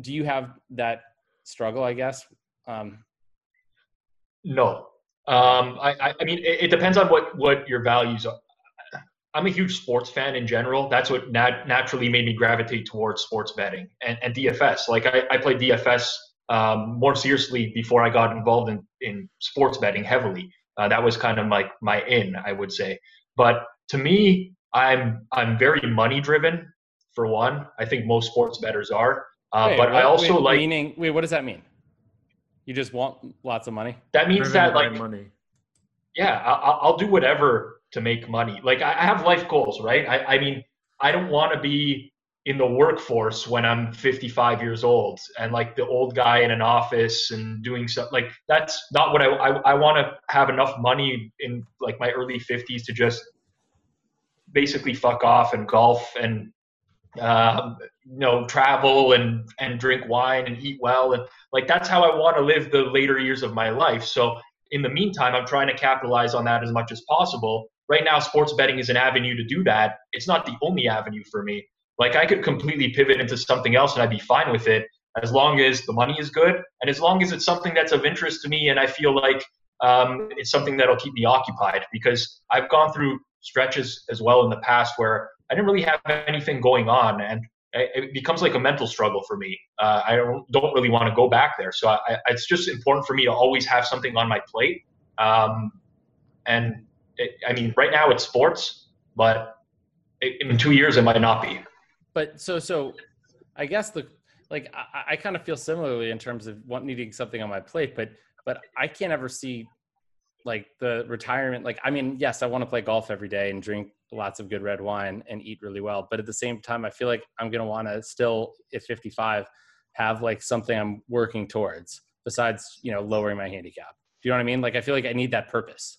do you have that struggle, I guess? Um, No. Um, I, I mean, it, it depends on what, what your values are. I'm a huge sports fan in general. That's what nat- naturally made me gravitate towards sports betting and, and D F S. Like I, I played D F S um, more seriously before I got involved in, in sports betting heavily. Uh, that was kind of my, my in, I would say. But to me, I'm I'm very money driven, for one. I think most sports bettors are. Uh, wait, but what, I also wait, like meaning. Wait, what does that mean? You just want lots of money? That means that, like, money. Yeah, I'll, I'll do whatever to make money. Like, I have life goals, right? I, I mean, I don't want to be in the workforce when I'm fifty-five years old and, like, the old guy in an office and doing stuff. Like, that's not what I – I, I want to have enough money in, like, my early fifties to just basically fuck off and golf and, uh, you know, travel and, and drink wine and eat well. And, like, that's how I want to live the later years of my life. So in the meantime, I'm trying to capitalize on that as much as possible. Right now, sports betting is an avenue to do that. It's not the only avenue for me. Like, I could completely pivot into something else and I'd be fine with it, as long as the money is good and as long as it's something that's of interest to me and I feel like um, it's something that'll keep me occupied, because I've gone through stretches as well in the past where I didn't really have anything going on, and it becomes like a mental struggle for me. Uh, I don't, don't really want to go back there. So I, I, it's just important for me to always have something on my plate. Um, and it, I mean, right now it's sports, but it, in two years it might not be. But so, so I guess the, like, I, I kind of feel similarly in terms of want, needing something on my plate, but, but I can't ever see like the retirement. Like, I mean, yes, I want to play golf every day and drink lots of good red wine and eat really well. But at the same time, I feel like I'm going to want to still at fifty-five have like something I'm working towards besides, you know, lowering my handicap. Do you know what I mean? Like, I feel like I need that purpose,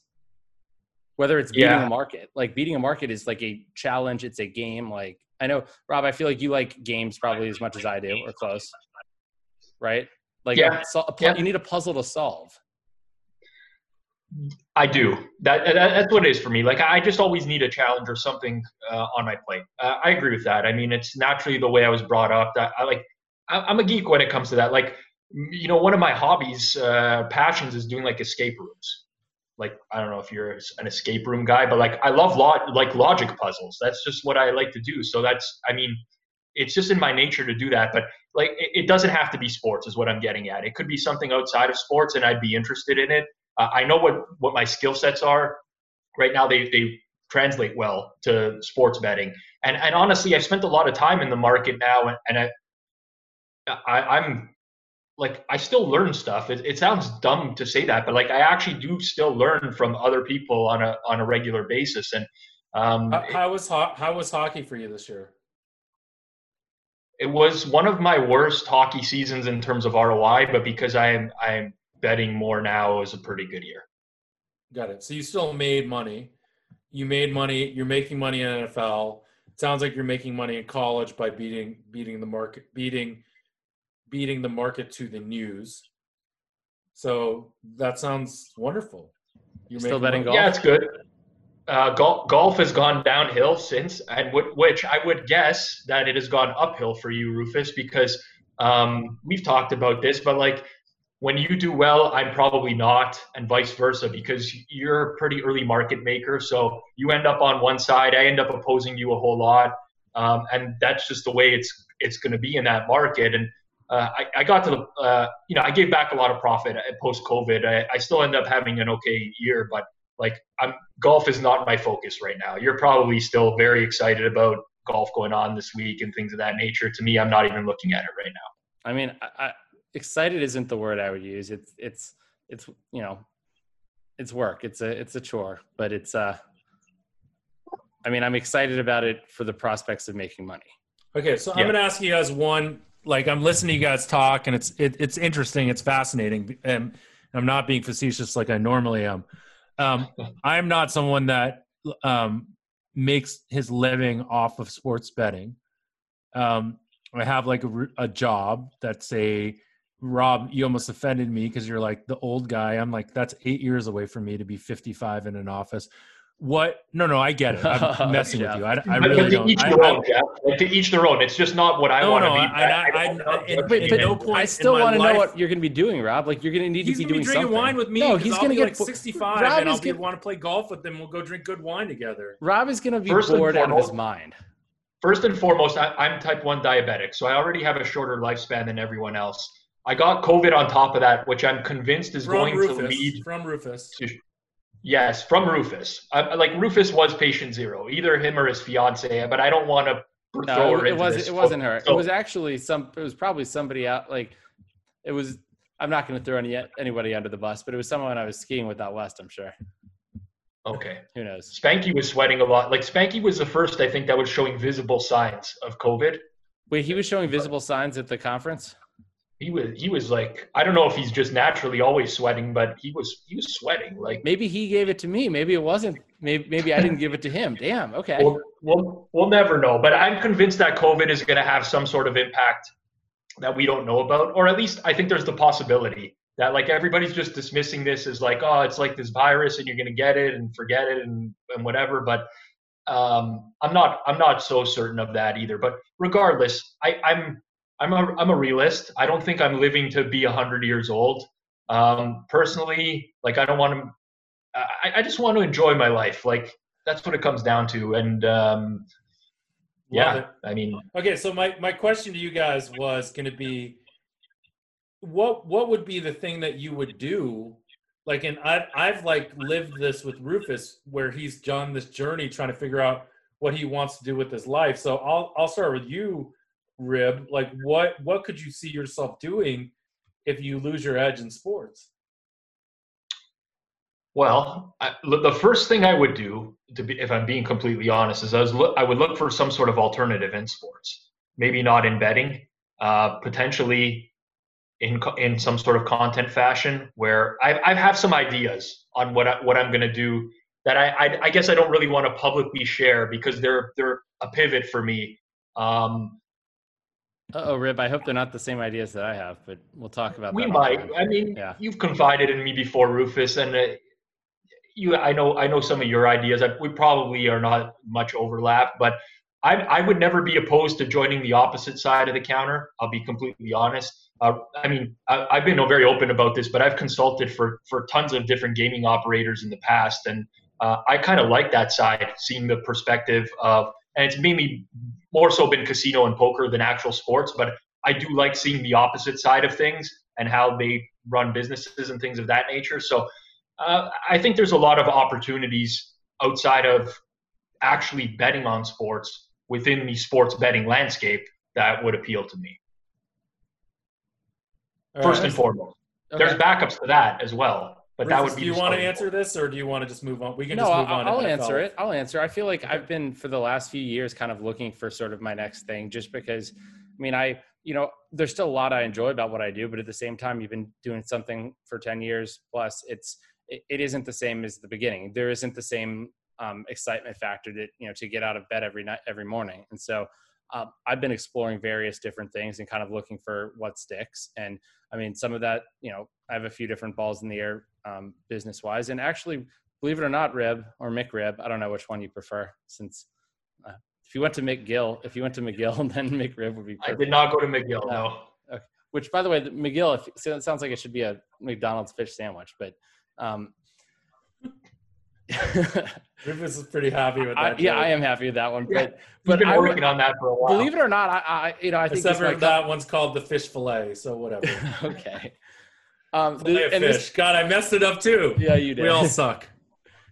whether it's beating yeah. a market, like beating a market is like a challenge. It's a game. Like, I know, Rob, I feel like you like games probably as much as I do, or close, right? Like yeah. a, a, yeah. you need a puzzle to solve. I do. That, that that's what it is for me. Like, I just always need a challenge or something uh, on my plate. Uh, I agree with that. I mean, it's naturally the way I was brought up. That I like. I, I'm a geek when it comes to that. Like, you know, one of my hobbies, uh, passions, is doing like escape rooms. Like, I don't know if you're an escape room guy, but like, I love lot like logic puzzles. That's just what I like to do. So that's. I mean, it's just in my nature to do that. But like, it, it doesn't have to be sports, is what I'm getting at. It could be something outside of sports, and I'd be interested in it. I know what, what my skill sets are. Right now, they, they translate well to sports betting. And and honestly, I've spent a lot of time in the market now, and, and I, I, I'm like, I still learn stuff. It, it sounds dumb to say that, but like, I actually do still learn from other people on a on a regular basis. And um, how, how was ho- how was hockey for you this year? It was one of my worst hockey seasons in terms of R O I, but because I am I'm. betting more now is a pretty good year. Got it. So you still made money. You made money. You're making money in N F L. It sounds like you're making money in college by beating beating the market, beating beating the market to the news. So that sounds wonderful. You're still betting money. Golf? Yeah, it's good. Uh, golf, golf has gone downhill since, and w- which I would guess that it has gone uphill for you, Rufus, because um, we've talked about this, but like, when you do well, I'm probably not, and vice versa, because you're a pretty early market maker. So you end up on one side, I end up opposing you a whole lot. Um, and that's just the way it's it's going to be in that market. And uh, I, I got to the, uh, you know, I gave back a lot of profit post-COVID. I, I still end up having an okay year, but like I'm, golf is not my focus right now. You're probably still very excited about golf going on this week and things of that nature. To me, I'm not even looking at it right now. I mean, I... I excited isn't the word I would use. It's, it's, it's, you know, it's work. It's a it's a chore, but it's uh I mean, I'm excited about it for the prospects of making money. Okay, so yeah. I'm gonna ask you guys one. Like, I'm listening to you guys talk, and it's it, it's interesting, it's fascinating, and I'm not being facetious like I normally am. Um, I'm not someone that um, makes his living off of sports betting. Um, I have like a, a job that's a Rob. You almost offended me because you're like the old guy. I'm like, that's eight years away from me to be fifty-five in an office. What? No, no, I get it. I'm messing yeah. with you. I, I really to don't. Each I, own, I, yeah. To each their own. It's just not what I no, want to no, be. I, I, I, I still want to know what you're going to be doing, Rob. Like, you're going to need he's to be, gonna be doing something. He's going to be drinking wine with me. No, he's going to get like sixty-five, Rob, and I'll gonna, want to play golf with them. We'll go drink good wine together. Rob is going to be first bored foremost, out of his mind. First and foremost, I, I'm type one diabetic, so I already have a shorter lifespan than everyone else. I got COVID on top of that, which I'm convinced is from going Rufus, to lead from Rufus. To, Yes, from Rufus. I, like Rufus was patient zero, either him or his fiance. But I don't want to throw no, her it into was, this. It wasn't her. So, it was actually some. It was probably somebody out. Like it was. I'm not going to throw any anybody under the bus, but it was someone I was skiing with out west. I'm sure. Okay. Who knows? Spanky was sweating a lot. Like Spanky was the first, I think, that was showing visible signs of COVID. Wait, he was showing visible signs at the conference? He was, he was like, I don't know if he's just naturally always sweating, but he was, he was sweating. Like maybe he gave it to me. Maybe it wasn't, maybe, maybe I didn't give it to him. Damn. Okay. We'll, we'll, we'll never know, but I'm convinced that COVID is going to have some sort of impact that we don't know about, or at least I think there's the possibility that like everybody's just dismissing this as like, oh, it's like this virus and you're going to get it and forget it and, and whatever. But um, I'm not, I'm not so certain of that either, but regardless, I I'm, I'm a I'm a realist. I don't think I'm living to be one hundred years old. Um, personally, like I don't want to. I, I just want to enjoy my life. Like that's what it comes down to. And um, yeah, I mean. Okay, so my, my question to you guys was going to be, what what would be the thing that you would do? Like, and I've I've like lived this with Rufus, where he's done this journey trying to figure out what he wants to do with his life. So I'll I'll start with you, Rib. Like what what could you see yourself doing if you lose your edge in sports? Well, I, the first thing I would do, to be, if I'm being completely honest, is I was I would look for some sort of alternative in sports. Maybe not in betting, uh, potentially in in some sort of content fashion where I I have some ideas on what I, what I'm going to do that I, I I guess I don't really want to publicly share because they're they're a pivot for me. Um, Uh-oh, Rib, I hope they're not the same ideas that I have, but we'll talk about that. We might. I mean, yeah. You've confided in me before, Rufus, and uh, you. I know I know some of your ideas. I, we probably are not much overlap, but I, I would never be opposed to joining the opposite side of the counter. I'll be completely honest. Uh, I mean, I, I've been very open about this, but I've consulted for, for tons of different gaming operators in the past, and uh, I kind of like that side, seeing the perspective of, and it's mainly more so been casino and poker than actual sports, but I do like seeing the opposite side of things and how they run businesses and things of that nature. So uh, I think there's a lot of opportunities outside of actually betting on sports within the sports betting landscape that would appeal to me. All First right. and foremost, okay. There's backups to that as well. But Rufus, that would be do you want to answer this or do you want to just move on? We can no, just move I'll, on. I'll answer it. I'll answer. I feel like I've been for the last few years kind of looking for sort of my next thing just because, I mean, I, you know, there's still a lot I enjoy about what I do, but at the same time, you've been doing something for ten years plus. It's, it, it isn't the same as the beginning. There isn't the same um, excitement factor to, you know, to get out of bed every night, every morning. And so uh, I've been exploring various different things and kind of looking for what sticks. And I mean, some of that, you know, I have a few different balls in the air. Um, business wise. And actually, believe it or not, Rib or Mick Rib, I don't know which one you prefer since uh, if you went to McGill, if you went to McGill, then Mick Rib would be perfect. I did not go to McGill, no. no. Okay. Which by the way, McGill, if, so it sounds like it should be a McDonald's fish sandwich, but um, Rufus is pretty happy with that. I, yeah, I am happy with that one. But, yeah, but been I been working would, on that for a while. Believe it or not, I, I you know, I think except for that cup. One's called the fish fillet, so whatever. Okay. Um, th- and this, God, I messed it up too. Yeah, you did. We all suck.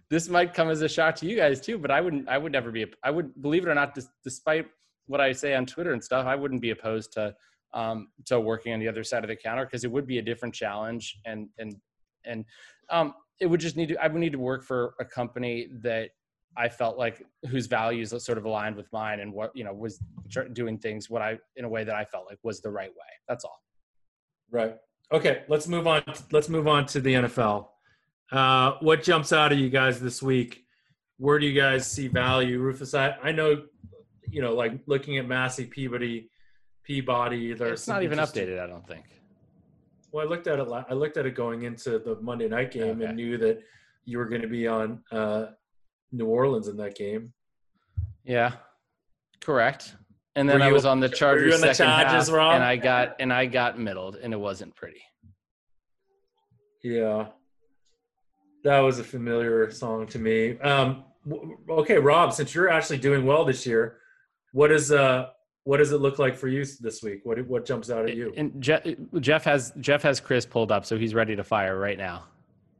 This might come as a shock to you guys too, but I wouldn't. I would never be. I would believe it or not. Dis- despite what I say on Twitter and stuff, I wouldn't be opposed to um, to working on the other side of the counter because it would be a different challenge. And and and um, it would just need to, I would need to work for a company that I felt like whose values sort of aligned with mine, and what, you know, was doing things what I, in a way that I felt like was the right way. That's all. Right. Okay. Let's move on. Let's move on to the N F L. Uh, what jumps out at you guys this week? Where do you guys see value? Rufus, I, I know, you know, like looking at Massey Peabody, Peabody. It's not even updated, I don't think. Well, I looked at it. I looked at it going into the Monday night game, okay, and knew that you were going to be on uh, New Orleans in that game. Yeah, correct. And then I was on the Chargers on the second half, Rob? and I got and I got middled, and it wasn't pretty. Yeah, that was a familiar song to me. Um, okay, Rob, since you're actually doing well this year, what is uh? What does it look like for you this week? What what jumps out at you? And Jeff, Jeff has Jeff has Chris pulled up, so he's ready to fire right now.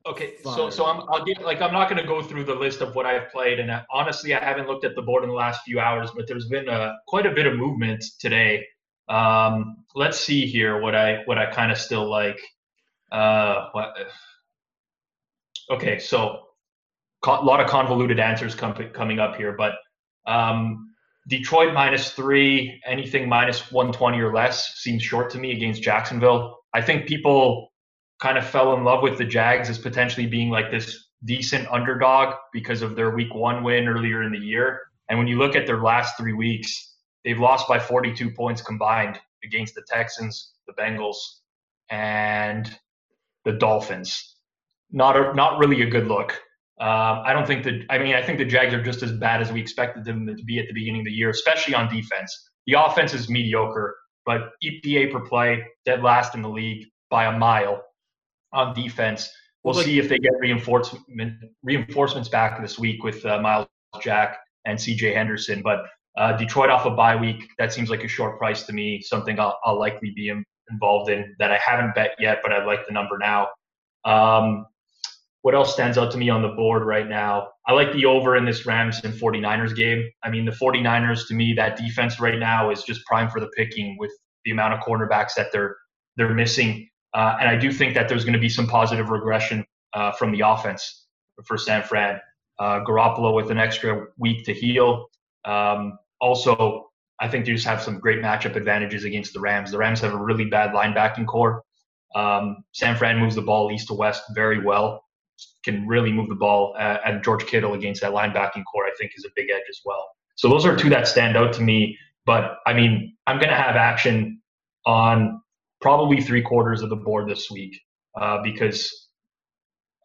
Okay, fire. so so I'm I'll get like I'm not going to go through the list of what I've played, and I, honestly, I haven't looked at the board in the last few hours, but there's been a, quite a bit of movement today. Um, let's see here what I what I kind of still like. Uh, what, okay, so a lot of convoluted answers com- coming up here, but. Um, Detroit minus three, anything minus one twenty or less seems short to me against Jacksonville. I think people kind of fell in love with the Jags as potentially being like this decent underdog because of their week one win earlier in the year. And when you look at their last three weeks, they've lost by forty-two points combined against the Texans, the Bengals, and the Dolphins. Not a, not really a good look. Um, I don't think that – I mean, I think the Jags are just as bad as we expected them to be at the beginning of the year, especially on defense. The offense is mediocre, but E P A per play, dead last in the league by a mile on defense. We'll like, see if they get reinforcement, reinforcements back this week with uh, Miles Jack and C J Henderson. But uh, Detroit off a bye week, that seems like a short price to me, something I'll, I'll likely be involved in that I haven't bet yet, but I'd like the number now. Um What else stands out to me on the board right now? I like the over in this Rams and forty-niners game. I mean, the forty-niners, to me, that defense right now is just prime for the picking with the amount of cornerbacks that they're they're missing. Uh, and I do think that there's going to be some positive regression uh, from the offense for San Fran. Uh, Garoppolo with an extra week to heal. Um, also, I think they just have some great matchup advantages against the Rams. The Rams have a really bad linebacking core. Um, San Fran moves the ball east to west very well. Can really move the ball, uh, and George Kittle against that linebacking core, I think, is a big edge as well. So those are two that stand out to me. But, I mean, I'm going to have action on probably three quarters of the board this week uh, because,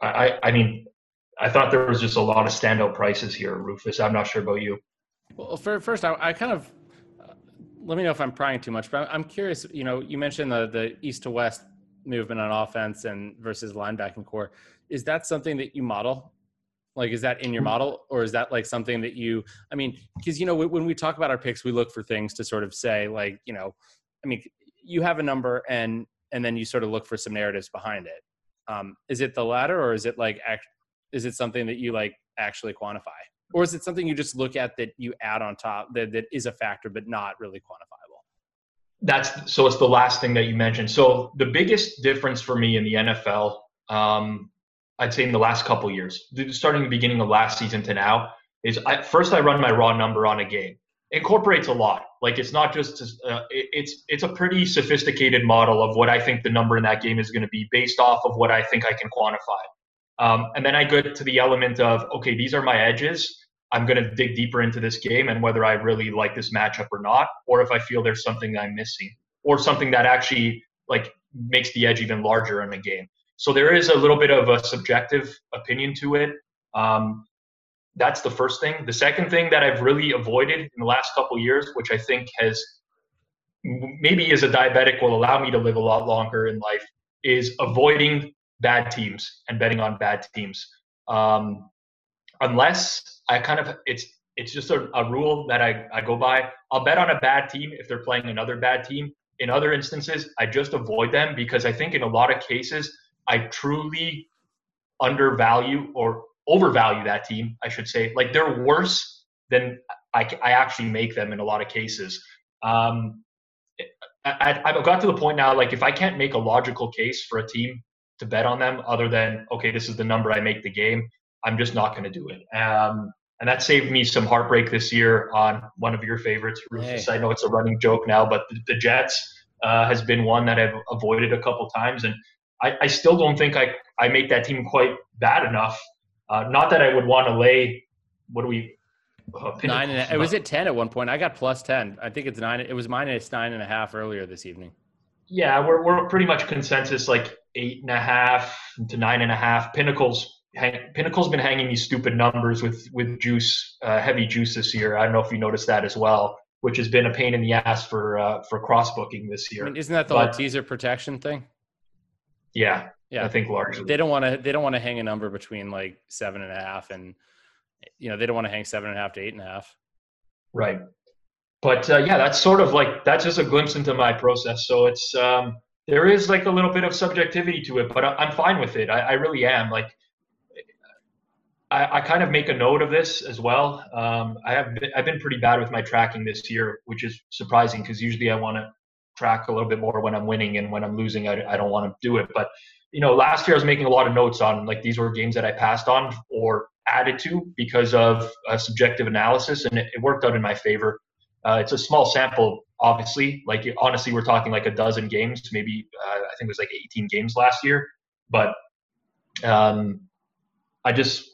I, I, I mean, I thought there was just a lot of standout prices here, Rufus. I'm not sure about you. Well, for, first, I, I kind of uh, – let me know if I'm prying too much, but I'm curious. You know, you mentioned the, the east to west movement on offense and versus linebacking core. Is that something that you model? Like, is that in your model, or is that like something that you, I mean, because, you know, when we talk about our picks, we look for things to sort of say, like, you know, I mean, you have a number and, and then you sort of look for some narratives behind it. Um, is it the latter, or is it like, act, is it something that you like actually quantify, or is it something you just look at that you add on top that, that is a factor, but not really quantifiable? That's so it's the last thing that you mentioned. So the biggest difference for me in the N F L, um, I'd say in the last couple of years, starting the beginning of last season to now, is I, first I run my raw number on a game. It incorporates a lot. Like, it's not just uh, it, it's it's a pretty sophisticated model of what I think the number in that game is going to be based off of what I think I can quantify. Um, and then I go to the element of, okay, these are my edges. I'm going to dig deeper into this game and whether I really like this matchup or not, or if I feel there's something that I'm missing or something that actually like makes the edge even larger in the game. So there is a little bit of a subjective opinion to it. Um, that's the first thing. The second thing that I've really avoided in the last couple of years, which I think has maybe as a diabetic will allow me to live a lot longer in life, is avoiding bad teams and betting on bad teams. Um, Unless I kind of it's it's just a, a rule that I, I go by. I'll bet on a bad team if they're playing another bad team. In other instances, I just avoid them because I think in a lot of cases I truly undervalue or overvalue that team, I should say. Like, they're worse than I, I actually make them in a lot of cases. Um, I, I've got to the point now, like, if I can't make a logical case for a team to bet on them other than, okay, this is the number I make the game. I'm just not going to do it. Um, and that saved me some heartbreak this year on one of your favorites, Rufus. Hey. I know it's a running joke now, but the, the Jets uh, has been one that I've avoided a couple times. And I, I still don't think I, I make that team quite bad enough. Uh, not that I would want to lay, what do we? Uh, nine and a, it was at ten at one point. I got plus ten. I think it's nine. It was minus nine and a half earlier this evening. Yeah, we're we're pretty much consensus like eight and a half to nine and a half. Pinnacle's hang, Pinnacle's been hanging these stupid numbers with with juice, uh, heavy juice this year. I don't know if you noticed that as well, which has been a pain in the ass for uh, for cross booking this year. I mean, isn't that the but, teaser protection thing? Yeah, yeah, I think largely they don't want to they don't want to hang a number between like seven and a half and. You know, they don't want to hang seven and a half to eight and a half. Right. But uh, yeah, that's sort of like, that's just a glimpse into my process. So it's, um, there is like a little bit of subjectivity to it, but I'm fine with it. I, I really am. Like, I, I kind of make a note of this as well. Um, I have been, I've been pretty bad with my tracking this year, which is surprising because usually I want to track a little bit more when I'm winning, and when I'm losing, I, I don't want to do it. But, you know, last year I was making a lot of notes on like, these were games that I passed on or added to because of a subjective analysis, and it, it worked out in my favor. Uh, it's a small sample, obviously. Like, honestly, we're talking like a dozen games, maybe uh, I think it was like eighteen games last year. But um, I just,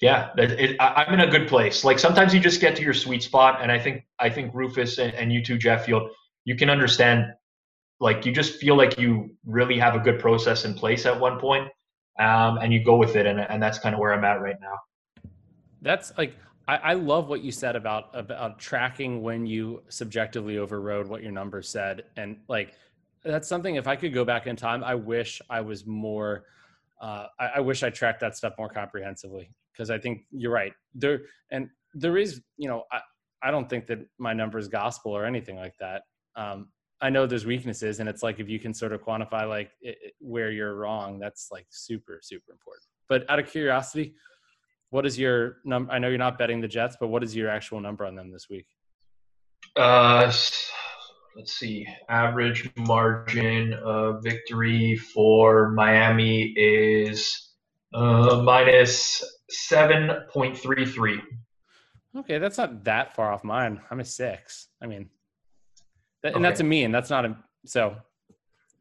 yeah, it, it, I, I'm in a good place. Like, sometimes you just get to your sweet spot, and I think I think Rufus and, and you too, Jeff, you'll, you can understand. Like, you just feel like you really have a good process in place at one point. Um, and you go with it, and and that's kind of where I'm at right now. That's like, I, I love what you said about about tracking when you subjectively overrode what your numbers said, and like that's something. If I could go back in time, I wish I was more. Uh, I, I wish I tracked that stuff more comprehensively, because I think you're right there, and there is. You know, I I don't think that my numbers gospel or anything like that. Um, I know there's weaknesses, and it's like, if you can sort of quantify like it, it, where you're wrong, that's like super, super important. But out of curiosity, what is your number? I know you're not betting the Jets, but what is your actual number on them this week? Uh, let's see. Average margin of victory for Miami is uh, minus seven point three three. Okay. That's not that far off mine. I'm a six. I mean, and okay. That's a mean. That's not a so.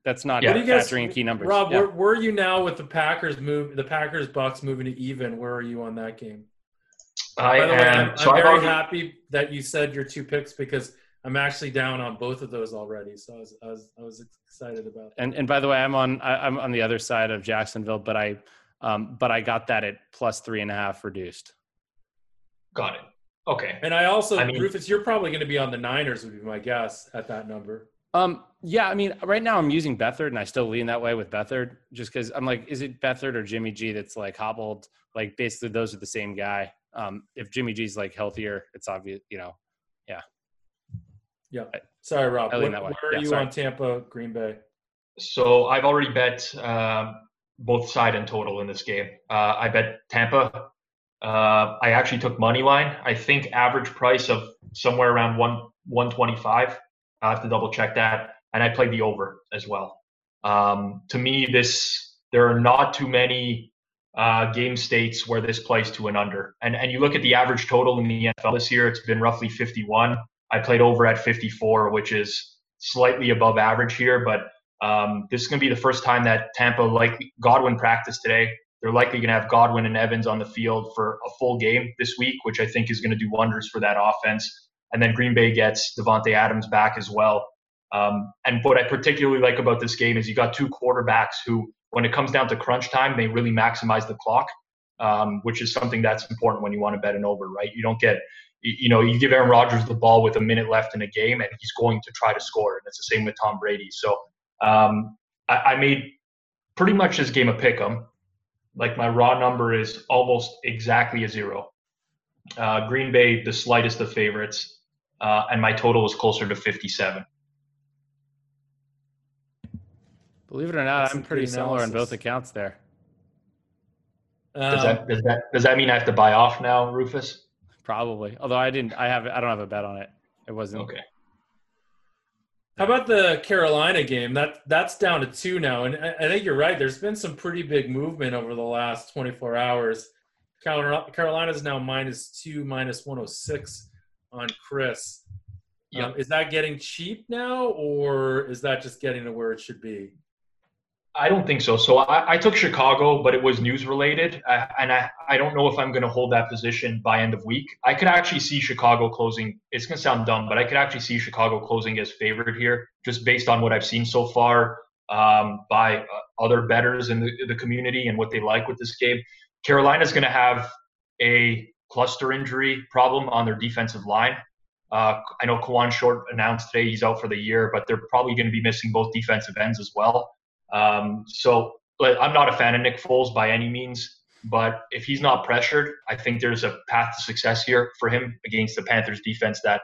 That's not yeah. factoring in key numbers. Rob, yeah. where, where are you now with the Packers move? The Packers Bucks moving to even. Where are you on that game? I By the am. Way, I'm, so I'm very already, happy that you said your two picks, because I'm actually down on both of those already. So I was I was, I was excited about it. And and by the way, I'm on I, I'm on the other side of Jacksonville, but I um but I got that at plus three and a half reduced. Got it. Okay. And I also, I mean, Rufus, you're probably going to be on the Niners would be my guess at that number. Um, yeah. I mean, right now I'm using Beathard, and I still lean that way with Beathard, just because I'm like, is it Beathard or Jimmy G that's like hobbled? Like, basically those are the same guy. Um, if Jimmy G's like healthier, it's obvious, you know? Yeah. Yeah. Sorry, Rob. What, where are yeah, you sorry. on Tampa, Green Bay? So I've already bet uh, both side and total in this game. Uh, I bet Tampa. Uh, I actually took money line. I think average price of somewhere around one one twenty five. I have to double check that. And I played the over as well. Um, to me, this there are not too many uh, game states where this plays to an under. And and you look at the average total in the N F L this year; it's been roughly fifty one. I played over at fifty four, which is slightly above average here. But um, this is going to be the first time that Tampa, like Godwin, practiced today. They're likely going to have Godwin and Evans on the field for a full game this week, which I think is going to do wonders for that offense. And then Green Bay gets Devontae Adams back as well. Um, and what I particularly like about this game is you got two quarterbacks who, when it comes down to crunch time, they really maximize the clock, um, which is something that's important when you want to bet an over, right? You don't get, you know, you give Aaron Rodgers the ball with a minute left in a game, and he's going to try to score. And it's the same with Tom Brady. So um, I, I made pretty much this game a pick-em. Like, my raw number is almost exactly a zero. Uh, Green Bay, the slightest of favorites, uh, and my total is closer to fifty-seven. Believe it or not, That's I'm pretty similar on both accounts there. Um, does that does that does that mean I have to buy off now, Rufus? Probably. Although I didn't, I have I don't have a bet on it. It wasn't okay. How about the Carolina game? That that's down to two now, and I, I think you're right. There's been some pretty big movement over the last twenty-four hours. Carolina is now minus two, minus one oh six on Chris. Yep. Um, is that getting cheap now, or is that just getting to where it should be? I don't think so. So I, I took Chicago, but it was news related. I, and I, I don't know if I'm going to hold that position by end of week. I could actually see Chicago closing. It's going to sound dumb, but I could actually see Chicago closing as favored here just based on what I've seen so far um, by uh, other bettors in the, the community and what they like with this game. Carolina's going to have a cluster injury problem on their defensive line. Uh, I know Kawan Short announced today he's out for the year, but they're probably going to be missing both defensive ends as well. Um, so I'm not a fan of Nick Foles by any means, but if he's not pressured, I think there's a path to success here for him against the Panthers defense that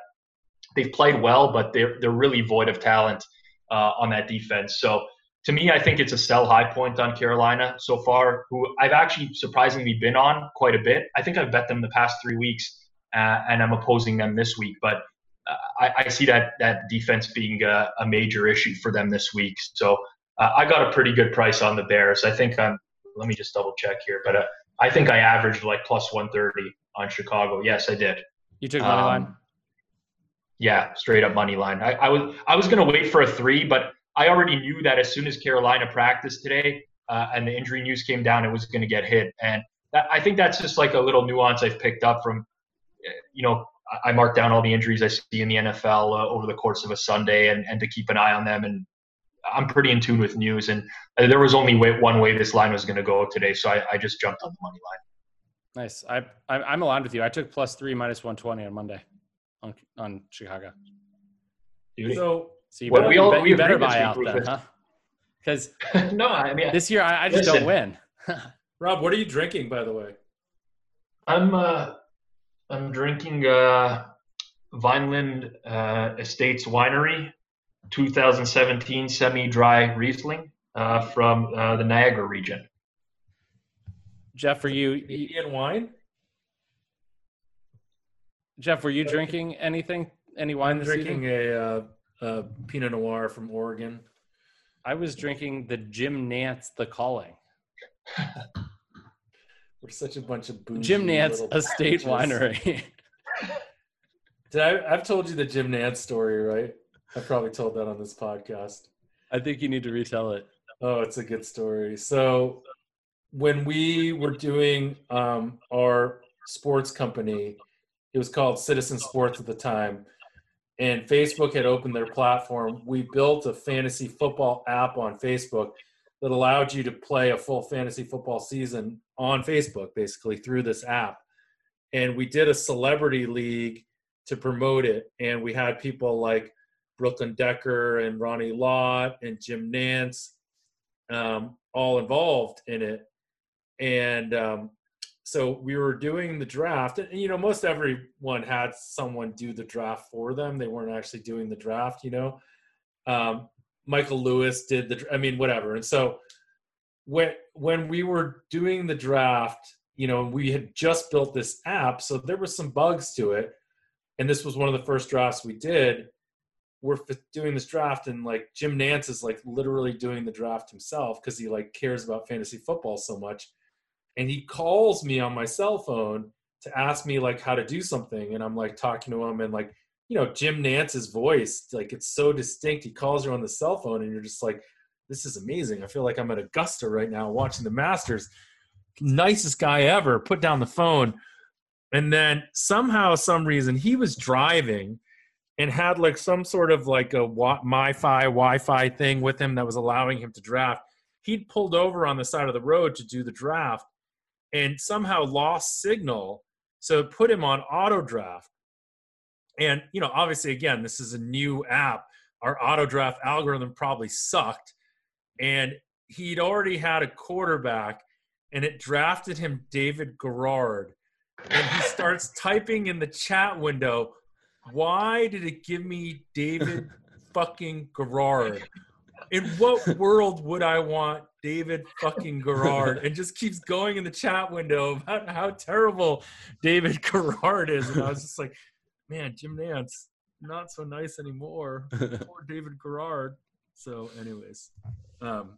they've played well, but they're, they're really void of talent uh, on that defense. So to me, I think it's a sell high point on Carolina so far, who I've actually surprisingly been on quite a bit. I think I've bet them the past three weeks uh, and I'm opposing them this week, but uh, I, I see that, that defense being a, a major issue for them this week. So Uh, I got a pretty good price on the Bears. I think I'm – let me just double check here. But uh, I think I averaged like plus one thirty on Chicago. Yes, I did. You took money um, line? Yeah, straight up money line. I, I was I was going to wait for a three, but I already knew that as soon as Carolina practiced today uh, and the injury news came down, it was going to get hit. And that, I think that's just like a little nuance I've picked up from – you know, I, I mark down all the injuries I see in the N F L uh, over the course of a Sunday and, and to keep an eye on them and – I'm pretty in tune with news, and there was only way, one way this line was going to go today, so I, I just jumped on the money line. Nice. I, I, I'm aligned with you. I took plus three, minus one twenty on Monday on, on Chicago. Dude. So, so you better, we all, you we better buy out then, huh? Because no, I mean, this year I, I just listen, don't win. Rob, what are you drinking, by the way? I'm uh, I'm drinking uh, Vineland uh, Estates Winery. two thousand seventeen semi-dry Riesling uh, from uh, the Niagara region. Jeff, were you Canadian wine? Jeff, were you drinking anything? Any wine? I'm this drinking evening? A, uh, a Pinot Noir from Oregon. I was drinking the Jim Nantz, The Calling. We're such a bunch of booze. Jim Nantz, Estate Winery. Did I? I've told you the Jim Nantz story, right? I probably told that on this podcast. I think you need to retell it. Oh, it's a good story. So when we were doing um, our sports company, it was called Citizen Sports at the time, and Facebook had opened their platform. We built a fantasy football app on Facebook that allowed you to play a full fantasy football season on Facebook, basically, through this app. And we did a celebrity league to promote it, and we had people like Brooklyn Decker and Ronnie Lott and Jim Nantz, um, all involved in it. And um, so we were doing the draft. And, you know, most everyone had someone do the draft for them. They weren't actually doing the draft, you know. Um, Michael Lewis did the – I mean, whatever. And so when, when we were doing the draft, you know, we had just built this app, so there were some bugs to it. And this was one of the first drafts we did. We're doing this draft, and like Jim Nantz is like literally doing the draft himself because he like cares about fantasy football so much. And he calls me on my cell phone to ask me like how to do something. And I'm like talking to him, and like, you know, Jim Nantz's voice, like it's so distinct. He calls you on the cell phone and you're just like, this is amazing. I feel like I'm at Augusta right now watching the Masters. Nicest guy ever. Put down the phone. And then somehow, some reason, he was driving and had like some sort of like a MiFi, Wi-Fi thing with him that was allowing him to draft. He'd pulled over on the side of the road to do the draft and somehow lost signal, so it put him on auto draft. And, you know, obviously, again, this is a new app. Our auto draft algorithm probably sucked. And he'd already had a quarterback, and it drafted him David Garrard. And he starts typing in the chat window, why did it give me David fucking Garrard? In what world would I want David fucking Garrard? And just keeps going in the chat window about how terrible David Garrard is. And I was just like, man, Jim Nantz, not so nice anymore. Poor David Garrard. So anyways. Um,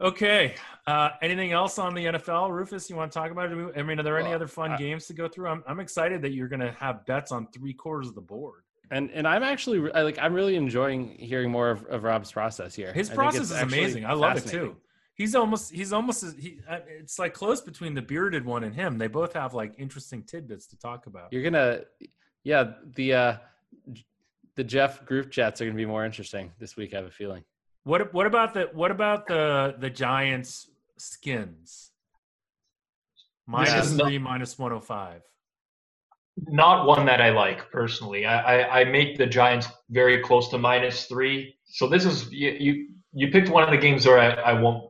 okay. Uh, anything else on the N F L? Rufus, you want to talk about it? I mean, are there any well, other fun I, games to go through? I'm, I'm excited that you're going to have bets on three quarters of the board. And and I'm actually I like I'm really enjoying hearing more of, of Rob's process here. His I process is amazing. I love it too. He's almost he's almost he. It's like close between the bearded one and him. They both have like interesting tidbits to talk about. You're gonna, yeah. The uh, the Jeff group chats are gonna be more interesting this week. I have a feeling. What what about the what about the the Giants skins? Minus three, minus one hundred five. Not one that I like personally. I, I, I make the Giants very close to minus three. So this is you you, you picked one of the games where I, I won't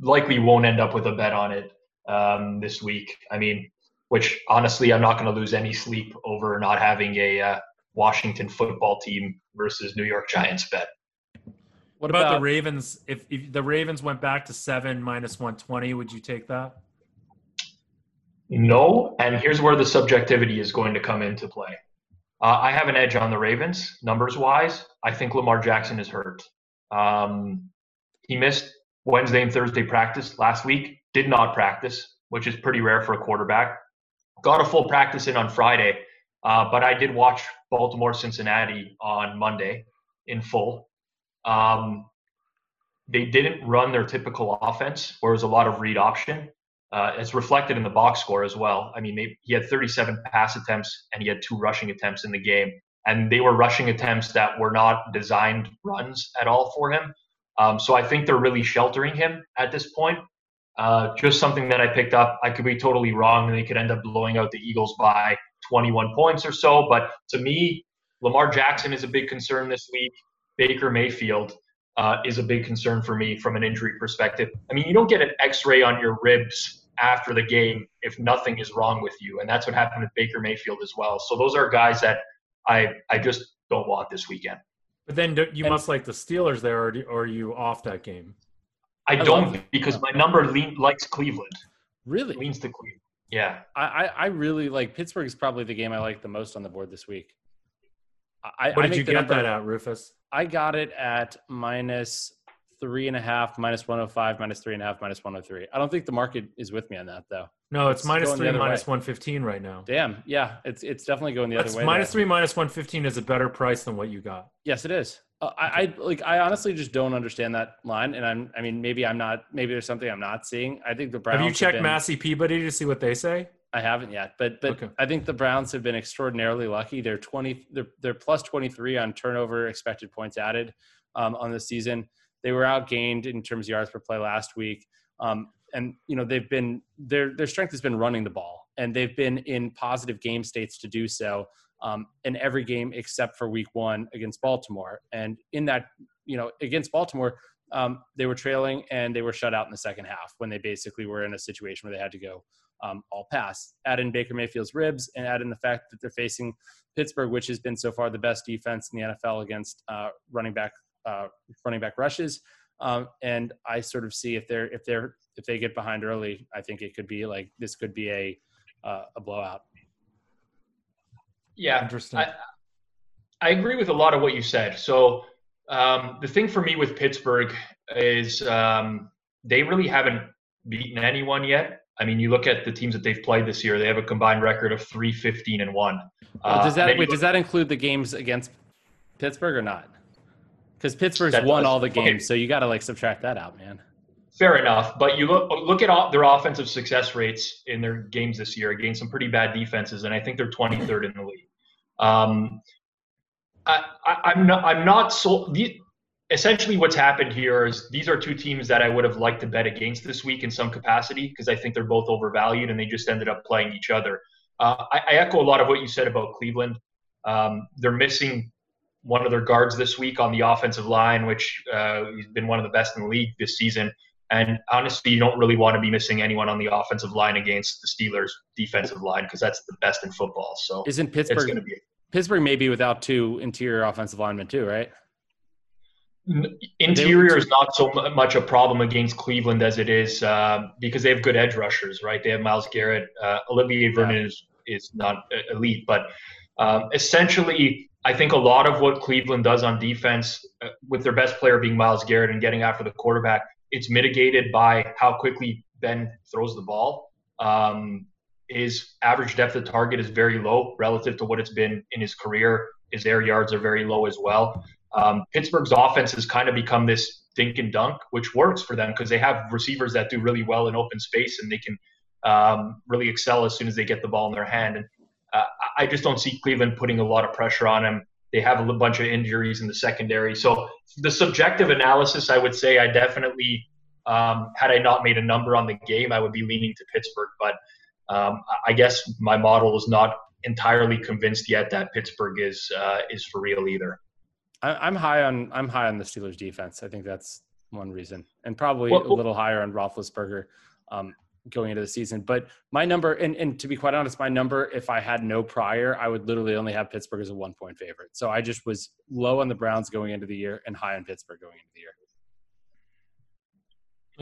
likely won't end up with a bet on it um, this week. I mean, which honestly, I'm not going to lose any sleep over not having a uh, Washington football team versus New York Giants bet. What about, about the Ravens? If, if the Ravens went back to seven minus one twenty, would you take that? No, and here's where the subjectivity is going to come into play. Uh, I have an edge on the Ravens, numbers-wise. I think Lamar Jackson is hurt. Um, he missed Wednesday and Thursday practice last week, did not practice, which is pretty rare for a quarterback. Got a full practice in on Friday, uh, but I did watch Baltimore-Cincinnati on Monday in full. Um, they didn't run their typical offense, where it was a lot of read option. Uh, it's reflected in the box score as well. I mean, they, he had thirty-seven pass attempts and he had two rushing attempts in the game. And they were rushing attempts that were not designed runs at all for him. Um, so I think they're really sheltering him at this point. Uh, just something that I picked up. I could be totally wrong and they could end up blowing out the Eagles by twenty-one points or so. But to me, Lamar Jackson is a big concern this week. Baker Mayfield uh, is a big concern for me from an injury perspective. I mean, you don't get an x-ray on your ribs after the game if nothing is wrong with you, and that's what happened with Baker Mayfield as well. So those are guys that I I just don't want this weekend. But then do, you and must like the Steelers there, or, do, or are you off that game? I, I don't because my number lean, likes Cleveland. Really? It leans to Cleveland. Yeah. I, I really like – Pittsburgh is probably the game I like the most on the board this week. I, what I did think you get number, that at, Rufus? I got it at minus – three and a half, minus one oh five, minus three and a half, minus one oh three. I don't think the market is with me on that, though. No, it's, it's minus three, minus way. one fifteen right now. Damn. Yeah, it's it's definitely going the That's other way. Minus three, minus one fifteen is a better price than what you got. Yes, it is. Uh, I, I like. I honestly just don't understand that line, and I'm. I mean, maybe I'm not. Maybe there's something I'm not seeing. I think the Browns. Have you checked have been, Massey Peabody to see what they say? I haven't yet, but but okay. I think the Browns have been extraordinarily lucky. They're twenty. They're they're plus twenty-three on turnover expected points added um, on the season. They were outgained in terms of yards per play last week. Um, and, you know, they've been their their strength has been running the ball, and they've been in positive game states to do so um, in every game except for week one against Baltimore. And in that, you know, against Baltimore, um, they were trailing and they were shut out in the second half when they basically were in a situation where they had to go um, all pass. Add in Baker Mayfield's ribs and add in the fact that they're facing Pittsburgh, which has been so far the best defense in the N F L against uh, running back. Uh, running back rushes, um, and I sort of see if they're if they're if they get behind early, I think it could be like this could be a uh, a blowout. Yeah, interesting. I, I agree with a lot of what you said. So um, the thing for me with Pittsburgh is um, they really haven't beaten anyone yet. I mean, you look at the teams that they've played this year; they have a combined record of three fifteen and one. Uh, well, does that wait, look- does that include the games against Pittsburgh or not? Because Pittsburgh's that won does. all the games, okay. So you got to like subtract that out, man. Fair enough, but you look look at all their offensive success rates in their games this year against some pretty bad defenses, and I think they're twenty-third in the league. Um, I, I, I'm not. I'm not so. The, essentially, what's happened here is these are two teams that I would have liked to bet against this week in some capacity because I think they're both overvalued, and they just ended up playing each other. Uh, I, I echo a lot of what you said about Cleveland. Um, they're missing one of their guards this week on the offensive line, which uh, he's been one of the best in the league this season. And honestly, you don't really want to be missing anyone on the offensive line against the Steelers' defensive line because that's the best in football. So isn't Pittsburgh it's going to be Pittsburgh maybe without two interior offensive linemen too, right? Interior is not so much a problem against Cleveland as it is uh, because they have good edge rushers, right? They have Myles Garrett, uh, Olivier Vernon yeah. is is not elite, but Um, essentially, I think a lot of what Cleveland does on defense, uh, with their best player being Myles Garrett and getting after the quarterback, it's mitigated by how quickly Ben throws the ball. Um, his average depth of target is very low relative to what it's been in his career. His air yards are very low as well. Um, Pittsburgh's offense has kind of become this dink and dunk, which works for them because they have receivers that do really well in open space, and they can um, really excel as soon as they get the ball in their hand. And uh, I just don't see Cleveland putting a lot of pressure on him. They have a bunch of injuries in the secondary. So the subjective analysis, I would say I definitely, um, had I not made a number on the game, I would be leaning to Pittsburgh. But um, I guess my model is not entirely convinced yet that Pittsburgh is uh, is for real either. I'm high on I'm high on the Steelers defense. I think that's one reason, and probably well, a little higher on Roethlisberger um, going into the season. But my number, and, and to be quite honest, my number, if I had no prior, I would literally only have Pittsburgh as a one point favorite. So I just was low on the Browns going into the year and high on Pittsburgh going into the year.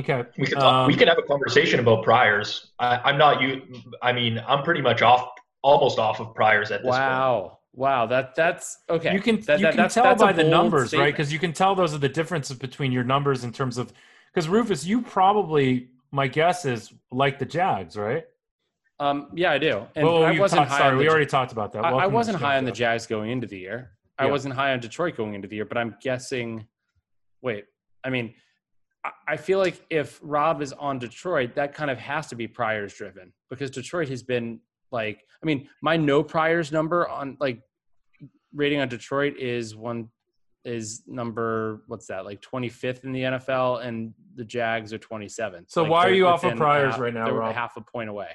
Okay, we could um, we could have a conversation about priors. I, I'm not you. I mean, I'm pretty much off, almost off of priors at this point. Wow. Wow, that that's okay. You can that, you that, can that's, tell that's by the numbers, statement. Right? Because you can tell those are the differences between your numbers in terms of. Because Rufus, you probably, my guess is, like the Jags, right? Um, yeah, I do. And well, I wasn't talked, high. Sorry, we already talked about that. Welcome I wasn't high show, on though. the Jags going into the year. I yeah. wasn't high on Detroit going into the year, but I'm guessing. Wait, I mean, I, I feel like if Rob is on Detroit, that kind of has to be priors driven because Detroit has been. Like, I mean, my no priors number on like rating on Detroit is one is number, what's that? Like twenty-fifth in the N F L, and the Jags are twenty-seventh. So like why are you off of priors half, right now, Rob? Half a point away.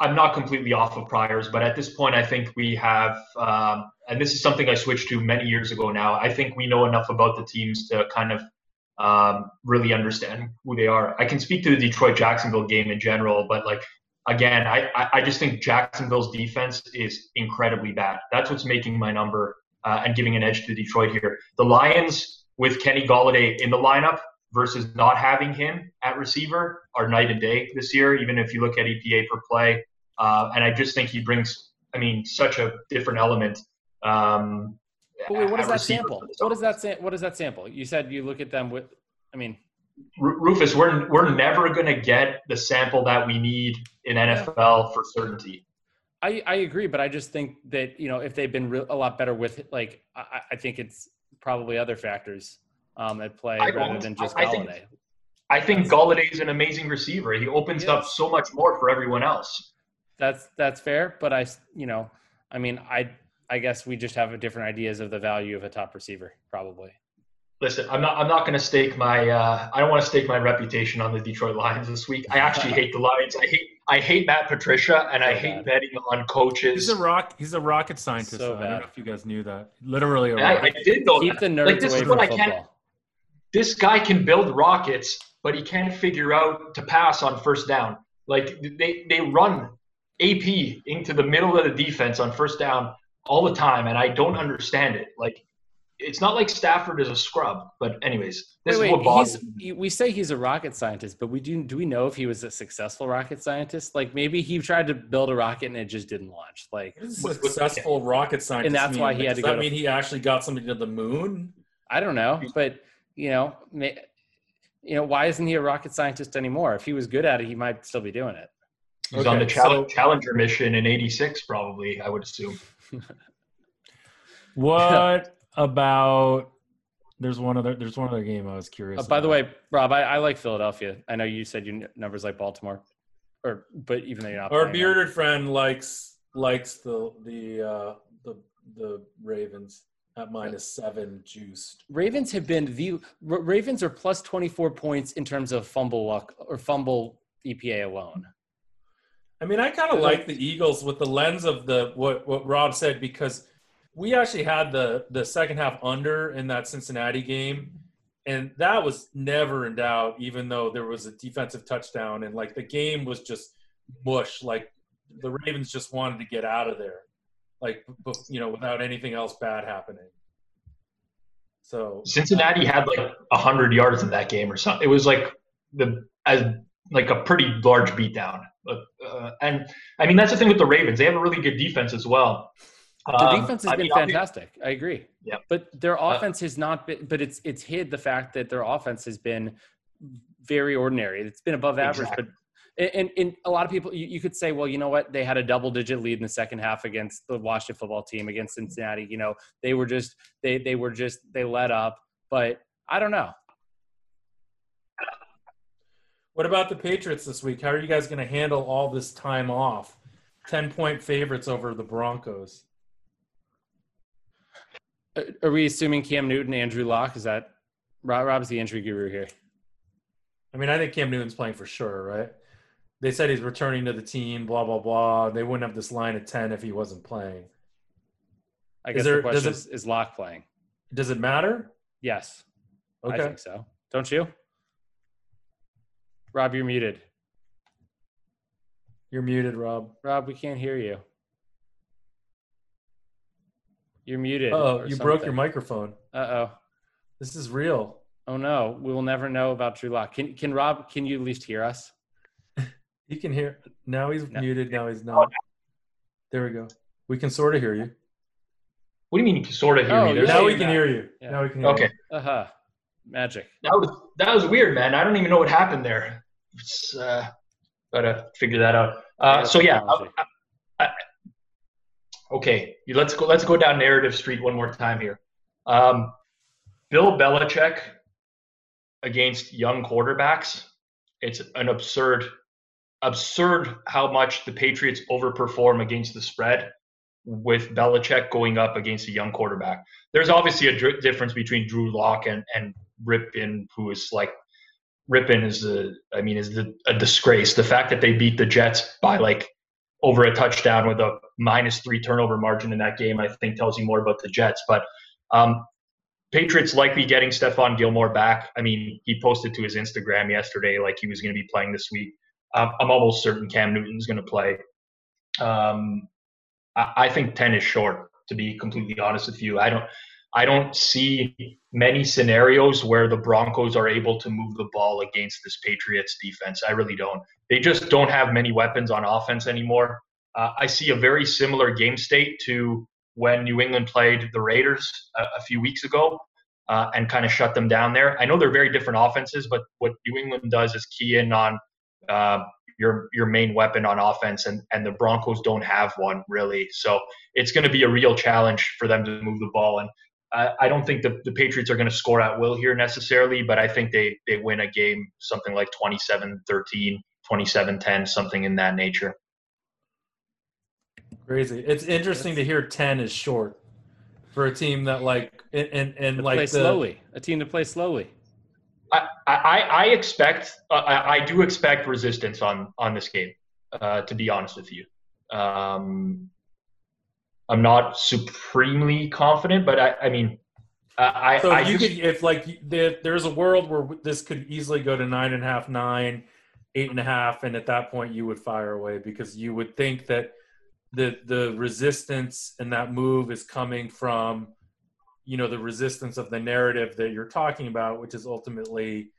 I'm not completely off of priors, but at this point I think we have, um, and this is something I switched to many years ago now. I think we know enough about the teams to kind of um, really understand who they are. I can speak to the Detroit-Jacksonville game in general, but like, Again, I, I just think Jacksonville's defense is incredibly bad. That's what's making my number uh, and giving an edge to Detroit here. The Lions, with Kenny Golladay in the lineup versus not having him at receiver, are night and day this year, even if you look at E P A per play. Uh, and I just think he brings, I mean, such a different element. Um, wait, what, is that sample? what is that sample? What is that sample? You said you look at them with, I mean – Rufus, we're we're never going to get the sample that we need in N F L for certainty. I, I agree, but I just think that, you know, if they've been re- a lot better with it, like, I, I think it's probably other factors um, at play rather than just I, I Golladay. Think, I think Golladay is an amazing receiver. He opens yeah. up so much more for everyone else. That's that's fair, but I, you know, I mean, I I guess we just have different ideas of the value of a top receiver, probably. Listen, I'm not. I'm not going to stake my. Uh, I don't want to stake my reputation on the Detroit Lions this week. I actually hate the Lions. I hate. I hate Matt Patricia, and so I hate bad. betting on coaches. He's a rock. He's a rocket scientist. So I don't know if you guys knew that. Literally, a I, I did know. Keep that. the nerds like, this away is what from I football. Can, this guy can build rockets, but he can't figure out to pass on first down. Like they, they run A P into the middle of the defense on first down all the time, and I don't understand it. Like. It's not like Stafford is a scrub, but anyways, this wait, is what bothers me. We say he's a rocket scientist, but we do do we know if he was a successful rocket scientist? Like maybe he tried to build a rocket and it just didn't launch. Like what is a successful okay. rocket scientist, and that's mean? why he had Does to go. Does that mean to, he actually got somebody to the moon? I don't know, but you know, may, you know, why isn't he a rocket scientist anymore? If he was good at it, he might still be doing it. He was okay, on the so, Challenger mission in eighty-six, probably. I would assume. What? About there's one other there's one other game I was curious. Uh, by about. the way, Rob, I, I like Philadelphia. I know you said your numbers like Baltimore, or but even though you're not. Our bearded them. friend likes likes the the uh, the the Ravens at minus yeah. seven juiced. Ravens have been the Ravens are plus twenty-four points in terms of fumble luck or fumble E P A alone. I mean, I kind of like, like the Eagles with the lens of the what what Rob said because. We actually had the, the second half under in that Cincinnati game, and that was never in doubt, even though there was a defensive touchdown. And, like, the game was just mush. Like, the Ravens just wanted to get out of there, like, you know, without anything else bad happening. So Cincinnati had, like, one hundred yards in that game or something. It was, like, the as like a pretty large beatdown. Uh, and, I mean, that's the thing with the Ravens. They have a really good defense as well. The defense has um, been I mean, fantastic. Be, I agree. Yeah. But their offense uh, has not been, but it's it's hid the fact that their offense has been very ordinary. It's been above average. Exactly. But and, and a lot of people, you, you could say, well, you know what? They had a double-digit lead in the second half against the Washington football team, against Cincinnati. You know, they were just, they they were just, they let up. But I don't know. What about the Patriots this week? How are you guys going to handle all this time off? ten-point favorites over the Broncos. Are we assuming Cam Newton, Andrew Luck? Is that Rob, Rob's the injury guru here? I mean, I think Cam Newton's playing for sure, right? They said he's returning to the team, blah, blah, blah. They wouldn't have this line at ten if he wasn't playing. I guess is there, the question it, is, is Luck playing? Does it matter? Yes. Okay. I think so. Don't you? Rob, you're muted. You're muted, Rob. Rob, we can't hear you. You're muted. Oh, you something. broke your microphone. Uh-oh. This is real. Oh, no. We will never know about Drew Lock. Can can Rob, can you at least hear us? You can hear. Now he's no. muted. Now he's not. There we go. We can sort of hear you. What do you mean you can sort of hear oh, me? There's now, we can hear you. Yeah. now we can hear okay. you. Okay. Uh-huh. Magic. That was, that was weird, man. I don't even know what happened there. It's, uh, got to figure that out. Uh, so, yeah. I, I, I, Okay, let's go. Let's go down narrative street one more time here. Um, Bill Belichick against young quarterbacks. It's an absurd, absurd how much the Patriots overperform against the spread with Belichick going up against a young quarterback. There's obviously a dr- difference between Drew Lock and and Ripien, who is like Ripien is a. I mean, is the, a disgrace. The fact that they beat the Jets by like over a touchdown with a minus three turnover margin in that game, I think tells you more about the Jets. But um, Patriots likely getting Stephon Gilmore back. I mean, he posted to his Instagram yesterday like he was going to be playing this week. Um, I'm almost certain Cam Newton's going to play. Um, I, I think ten is short, to be completely honest with you. I don't, I don't see many scenarios where the Broncos are able to move the ball against this Patriots defense. I really don't. They just don't have many weapons on offense anymore. Uh, I see a very similar game state to when New England played the Raiders a, a few weeks ago uh, and kind of shut them down there. I know they're very different offenses, but what New England does is key in on uh, your your main weapon on offense, and, and the Broncos don't have one really. So it's going to be a real challenge for them to move the ball. And I, I don't think the, the Patriots are going to score at will here necessarily, but I think they, they win a game something like twenty-seven thirteen, twenty-seven ten, something in that nature. Crazy. It's interesting to hear ten is short for a team that like and and, and to like play the, slowly. A team to play slowly. I I, I expect I, I do expect resistance on on this game. Uh, to be honest with you, um, I'm not supremely confident, but I I mean I so I you just, could if like if there's a world where this could easily go to nine and a half, nine, eight and a half, and at that point you would fire away because you would think that. The the resistance in that move is coming from, you know, the resistance of the narrative that you're talking about, which is ultimately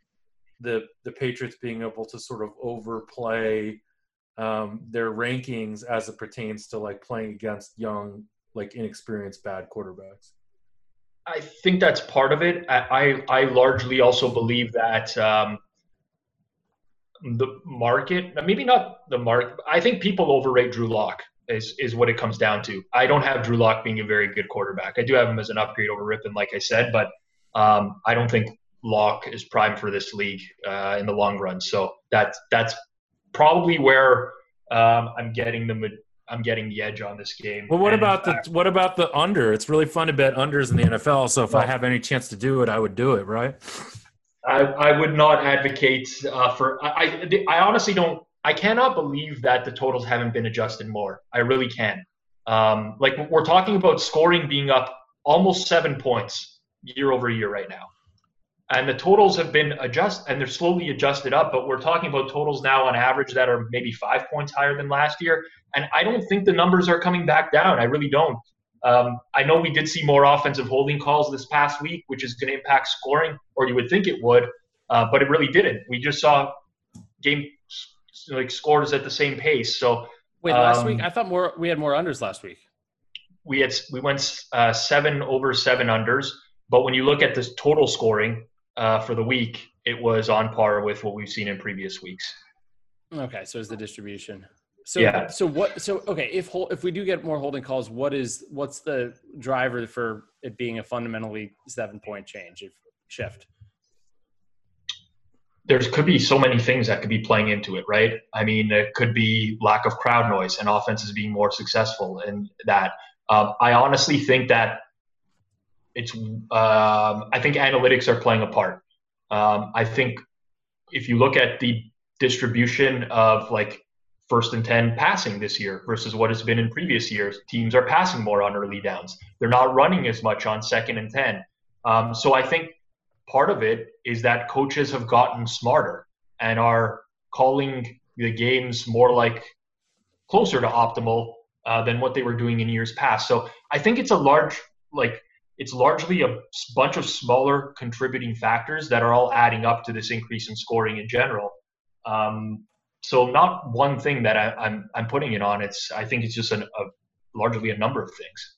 the the Patriots being able to sort of overplay um, their rankings as it pertains to like playing against young, like inexperienced bad quarterbacks. I think that's part of it. I I, I largely also believe that. Um, the market, maybe not the market. I think people overrate Drew Lock. Is, is what it comes down to. I don't have Drew Lock being a very good quarterback. I do have him as an upgrade over Ripien, like I said, but um, I don't think Lock is prime for this league uh, in the long run. So that's that's probably where um, I'm getting the I'm getting the edge on this game. Well, what and about fact, the what about the under? It's really fun to bet unders in the N F L. So if well, I have any chance to do it, I would do it, right? I, I would not advocate uh, for. I, I I honestly don't. I cannot believe that the totals haven't been adjusted more. I really can. Um, like we're talking about scoring being up almost seven points year over year right now. And the totals have been adjusted and they're slowly adjusted up, but we're talking about totals now on average that are maybe five points higher than last year. And I don't think the numbers are coming back down. I really don't. Um, I know we did see more offensive holding calls this past week, which is going to impact scoring, or you would think it would, uh, but it really didn't. We just saw game like scores at the same pace. So wait, last um, week I thought more we had more unders last week. we had we went uh, seven over seven unders, but when you look at the total scoring uh, for the week, it was on par with what we've seen in previous weeks. Okay, so is the distribution. So yeah. So what? So okay, if if we do get more holding calls, what is what's the driver for it being a fundamentally seven point change if shift? There could be so many things that could be playing into it, right? I mean, it could be lack of crowd noise and offenses being more successful in that. Um, I honestly think that it's um, – I think analytics are playing a part. Um, I think if you look at the distribution of, like, first and ten passing this year versus what it's been in previous years, teams are passing more on early downs. They're not running as much on second and ten. Um, so I think – part of it is that coaches have gotten smarter and are calling the games more like closer to optimal uh, than what they were doing in years past. So I think it's a large, like it's largely a bunch of smaller contributing factors that are all adding up to this increase in scoring in general. Um, so not one thing that I, I'm I'm putting it on. It's I think it's just an, a largely a number of things.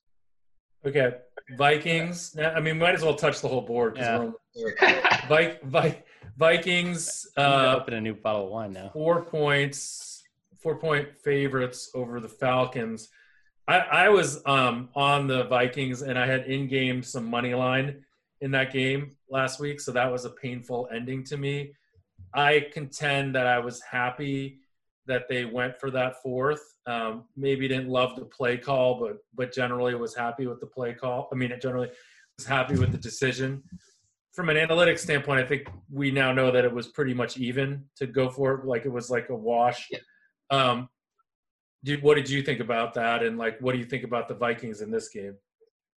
Okay. Vikings. I mean, might as well touch the whole board. Yeah. We're on the board. Vi- Vikings. Uh, open a new bottle of wine now. Four points, four point favorites over the Falcons. I, I was um, on the Vikings, and I had in game some money line in that game last week, so that was a painful ending to me. I contend that I was happy that they went for that fourth. Um, maybe didn't love the play call, but but generally was happy with the play call. I mean, it generally was happy with the decision. From an analytics standpoint, I think we now know that it was pretty much even to go for it. Like, it was like a wash. Yeah. Um, did, what did you think about that? And, like, what do you think about the Vikings in this game?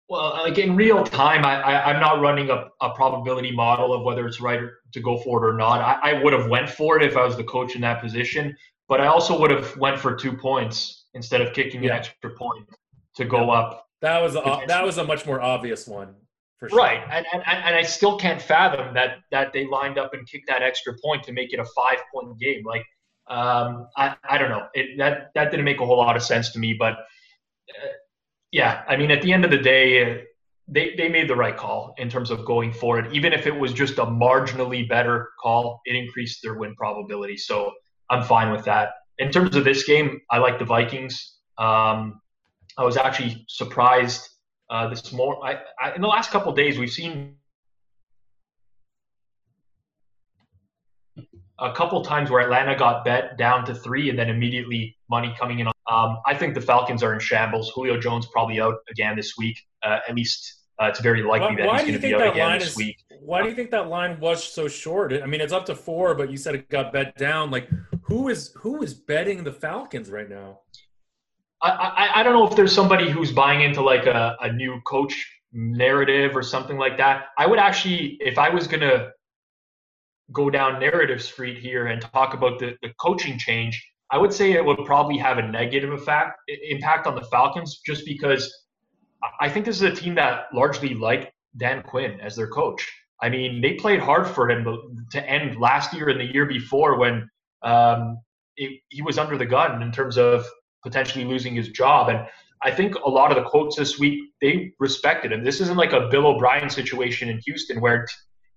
Well, like, in real time, I, I, I'm not running a, a probability model of whether it's right to go for it or not. I, I would have went for it if I was the coach in that position. But I also would have went for two points instead of kicking yeah. an extra point to go yeah. up. That was a, that was a much more obvious one, for sure. Right, and and, and I still can't fathom that, that they lined up and kicked that extra point to make it a five point game. Like, um, I I don't know, it, that that didn't make a whole lot of sense to me. But uh, yeah, I mean, at the end of the day, they they made the right call in terms of going for it. Even if it was just a marginally better call, it increased their win probability. So I'm fine with that. In terms of this game, I like the Vikings. Um, I was actually surprised uh, this morning. I, I, in the last couple of days, we've seen a couple times where Atlanta got bet down to three and then immediately money coming in. Um, I think the Falcons are in shambles. Julio Jones probably out again this week. Uh, at least uh, it's very likely why, that he's going to be out again this is, week. Why do you think that line was so short? I mean, it's up to four, but you said it got bet down. Like, Who is who is betting the Falcons right now? I, I I don't know if there's somebody who's buying into like a, a new coach narrative or something like that. I would actually, if I was gonna go down narrative street here and talk about the, the coaching change, I would say it would probably have a negative effect impact on the Falcons just because I think this is a team that largely liked Dan Quinn as their coach. I mean, they played hard for him to end last year and the year before when Um, it, he was under the gun in terms of potentially losing his job. And I think a lot of the quotes this week, they respected him. This isn't like a Bill O'Brien situation in Houston where,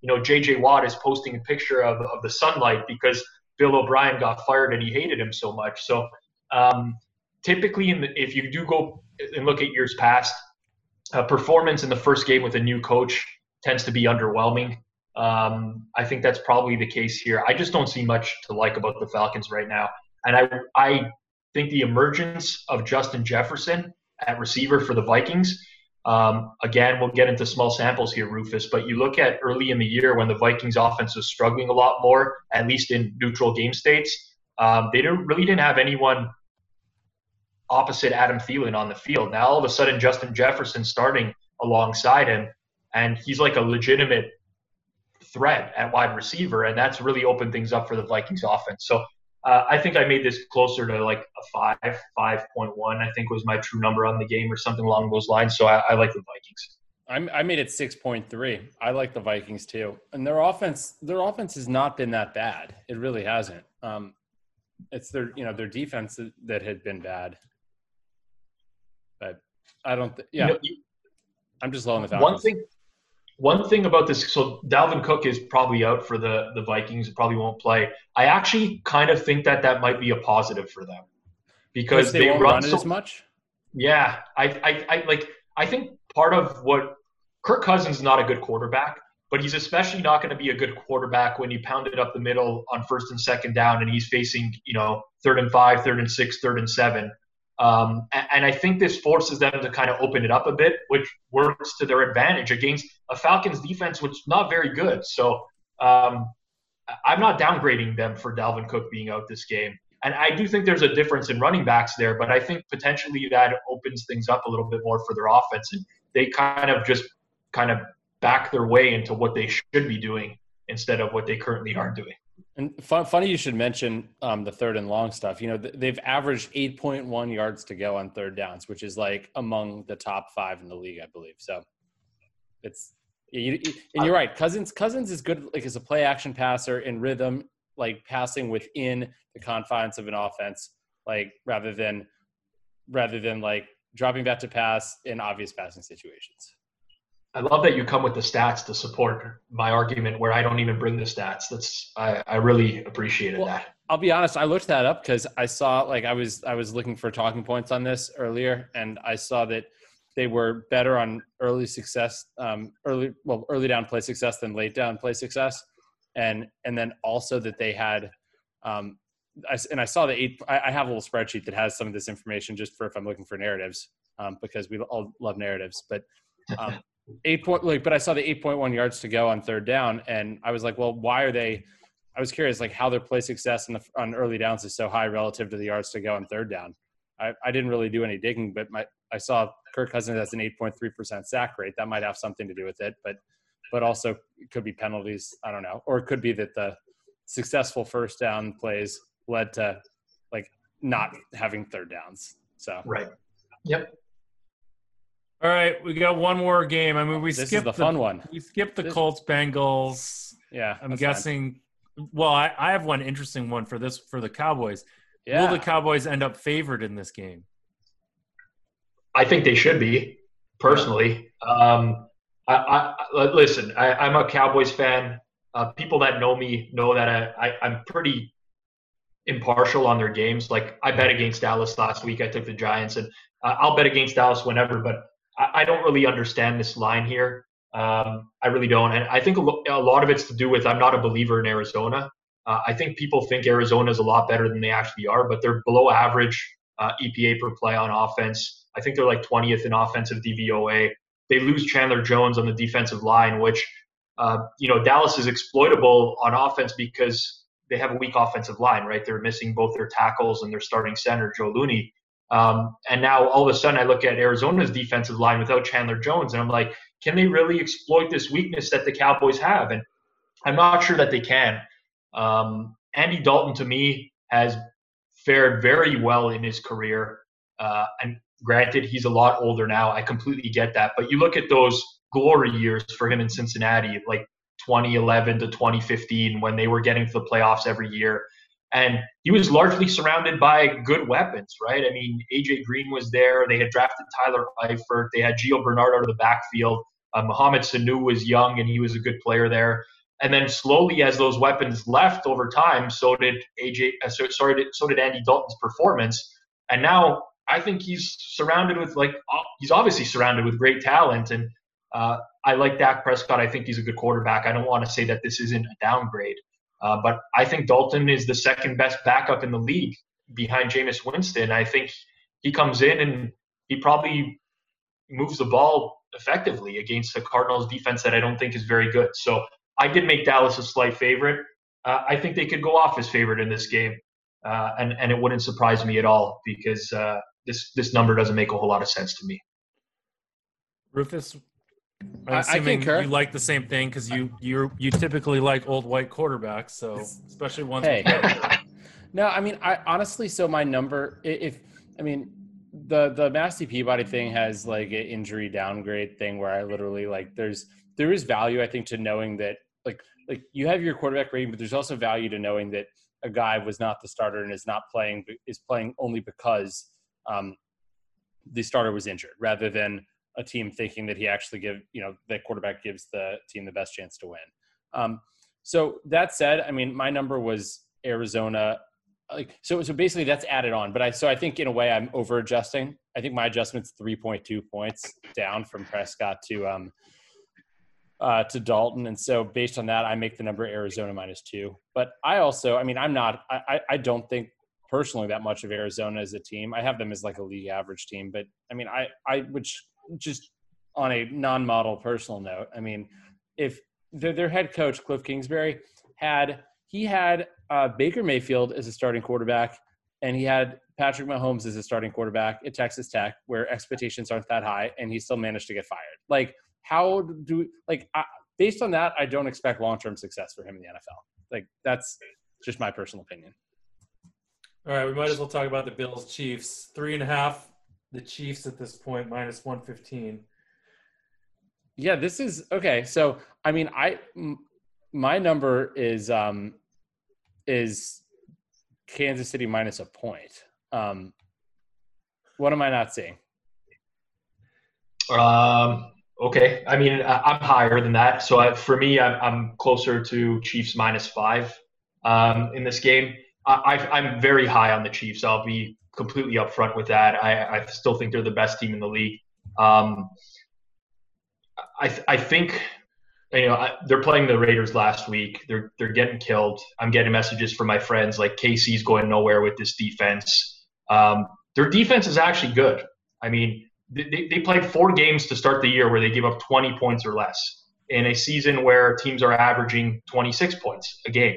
you know, J J Watt is posting a picture of, of the sunlight because Bill O'Brien got fired and he hated him so much. So um, typically, in the, if you do go and look at years past, uh, performance in the first game with a new coach tends to be underwhelming. Um, I think that's probably the case here. I just don't see much to like about the Falcons right now. And I I think the emergence of Justin Jefferson at receiver for the Vikings, um, again, we'll get into small samples here, Rufus, but you look at early in the year when the Vikings offense was struggling a lot more, at least in neutral game states, um, they didn't, really didn't have anyone opposite Adam Thielen on the field. Now all of a sudden Justin Jefferson starting alongside him, and he's like a legitimate threat at wide receiver, and that's really opened things up for the Vikings offense. So uh, I think I made this closer to like a five, five point one. I think was my true number on the game, or something along those lines. So I, I like the Vikings. I'm, I made it six point three. I like the Vikings too, and their offense, their offense has not been that bad. It really hasn't. Um, it's their, you know, their defense that had been bad. But I don't think. Yeah, you know, I'm just low on the Falcons. One thing, one thing about this. So Dalvin Cook is probably out for the the Vikings. Probably won't play. I actually kind of think that that might be a positive for them because they, they won't run, run it so, as much. Yeah, I, I, I like. I think part of what Kirk Cousins is not a good quarterback, but he's especially not going to be a good quarterback when you pound it up the middle on first and second down, and he's facing, you know, third and five, third and six, third and seven. Um, and, and I think this forces them to kind of open it up a bit, which works to their advantage against a Falcons defense, which is not very good. So um, I'm not downgrading them for Dalvin Cook being out this game. And I do think there's a difference in running backs there, but I think potentially that opens things up a little bit more for their offense. And they kind of just kind of back their way into what they should be doing instead of what they currently are doing. And fun, funny you should mention um, the third and long stuff. You know, th- they've averaged eight point one yards to go on third downs, which is like among the top five in the league, I believe. So it's you, you, and you're right. Cousins Cousins is good like as a play action passer in rhythm, like passing within the confines of an offense, like rather than rather than like dropping back to pass in obvious passing situations. I love that you come with the stats to support my argument where I don't even bring the stats. That's I, I really appreciated well, that. I'll be honest. I looked that up because I saw like I was I was looking for talking points on this earlier, and I saw that they were better on early success, um, early well early down play success than late down play success, and and then also that they had, um, I, and I saw the eight. I, I have a little spreadsheet that has some of this information just for if I'm looking for narratives, um, because we all love narratives, but. Um, Eight point, like, but I saw the eight point one yards to go on third down, and I was like, well, why are they? I was curious, like, how their play success in the, on early downs is so high relative to the yards to go on third down. I, I didn't really do any digging, but my I saw Kirk Cousins has an eight point three percent sack rate. That might have something to do with it, but but also it could be penalties. I don't know, or it could be that the successful first down plays led to like not having third downs. So right, yep. All right, we got one more game. I mean, we this skipped the fun the, one. We skipped the Colts Bengals. Yeah, I'm guessing. Fine. Well, I, I have one interesting one for this for the Cowboys. Yeah. Will the Cowboys end up favored in this game? I think they should be. Personally, um, I, I listen. I, I'm a Cowboys fan. Uh, people that know me know that I, I I'm pretty impartial on their games. Like I bet against Dallas last week. I took the Giants, and uh, I'll bet against Dallas whenever, but. I don't really understand this line here. Um, I really don't. And I think a lot of it's to do with I'm not a believer in Arizona. Uh, I think people think Arizona is a lot better than they actually are, but they're below average uh, E P A per play on offense. I think they're like twentieth in offensive D V O A. They lose Chandler Jones on the defensive line, which, uh, you know, Dallas is exploitable on offense because they have a weak offensive line, right? They're missing both their tackles and their starting center, Joe Looney. Um, and now all of a sudden I look at Arizona's defensive line without Chandler Jones and I'm like, can they really exploit this weakness that the Cowboys have? And I'm not sure that they can. Um, Andy Dalton to me has fared very well in his career. Uh, and granted, he's a lot older now. I completely get that. But you look at those glory years for him in Cincinnati, like twenty eleven to twenty fifteen, when they were getting to the playoffs every year. And he was largely surrounded by good weapons, right? I mean, A J Green was there. They had drafted Tyler Eifert. They had Gio Bernard out of the backfield. Uh, Mohamed Sanu was young, and he was a good player there. And then slowly, as those weapons left over time, so did A J. Uh, so, sorry, so did Andy Dalton's performance. And now I think he's surrounded with like he's obviously surrounded with great talent. And uh, I like Dak Prescott. I think he's a good quarterback. I don't want to say that this isn't a downgrade. Uh, but I think Dalton is the second best backup in the league behind Jameis Winston. I think he comes in and he probably moves the ball effectively against the Cardinals defense that I don't think is very good. So I did make Dallas a slight favorite. Uh, I think they could go off as favorite in this game. Uh, and, and it wouldn't surprise me at all because uh, this, this number doesn't make a whole lot of sense to me. Rufus, I'm assuming I concur. You like the same thing because you you you typically like old white quarterbacks, so especially ones. Hey. No, I mean, I honestly, so my number, if I mean, the the Massey Peabody thing has like an injury downgrade thing where I literally like there's there is value I think to knowing that like like you have your quarterback rating, but there's also value to knowing that a guy was not the starter and is not playing is playing only because um the starter was injured, rather than a team thinking that he actually give, you know, the quarterback gives the team the best chance to win. Um, so that said, I mean, my number was Arizona. Like, so, so basically that's added on, but I, so I think in a way I'm over adjusting. I think my adjustment's three point two points down from Prescott to, um, uh, to Dalton. And so based on that, I make the number Arizona minus two, but I also, I mean, I'm not, I, I don't think personally that much of Arizona as a team. I have them as like a league average team, but I mean, I, I, which just on a non-model personal note, I mean, if their, their head coach, Cliff Kingsbury, had, he had uh, Baker Mayfield as a starting quarterback, and he had Patrick Mahomes as a starting quarterback at Texas Tech, where expectations aren't that high, and he still managed to get fired. Like, how do we, like, I, based on that, I don't expect long-term success for him in the N F L. Like, that's just my personal opinion. All right, we might as well talk about the Bills Chiefs. Three and a half, the Chiefs at this point, minus one fifteen. Yeah, this is, okay, so, I mean, I... M- my number is um, is Kansas City minus a point. Um, what am I not seeing? Um, okay. I mean, I'm higher than that. So I, for me, I'm, I'm closer to Chiefs minus five um, in this game. I, I've, I'm very high on the Chiefs. I'll be completely upfront with that. I, I still think they're the best team in the league. Um, I, I think... You know, I, they're playing the Raiders last week. They're they're getting killed. I'm getting messages from my friends like K C's going nowhere with this defense. Um, their defense is actually good. I mean, they they played four games to start the year where they give up twenty points or less in a season where teams are averaging twenty-six points a game.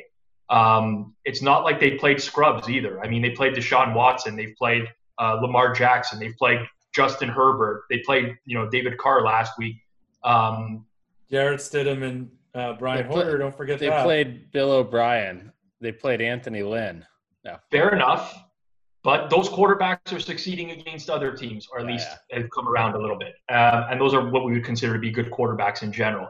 Um, it's not like they played scrubs either. I mean, they played Deshaun Watson. They've played uh, Lamar Jackson. They've played Justin Herbert. They played, you know, David Carr last week. Um, Jarrett Stidham and uh, Brian play, Hoyer, don't forget they that. They played Bill O'Brien. They played Anthony Lynn. No. Fair enough, but those quarterbacks are succeeding against other teams, or at yeah, least they've come around a little bit. Um, and those are what we would consider to be good quarterbacks in general.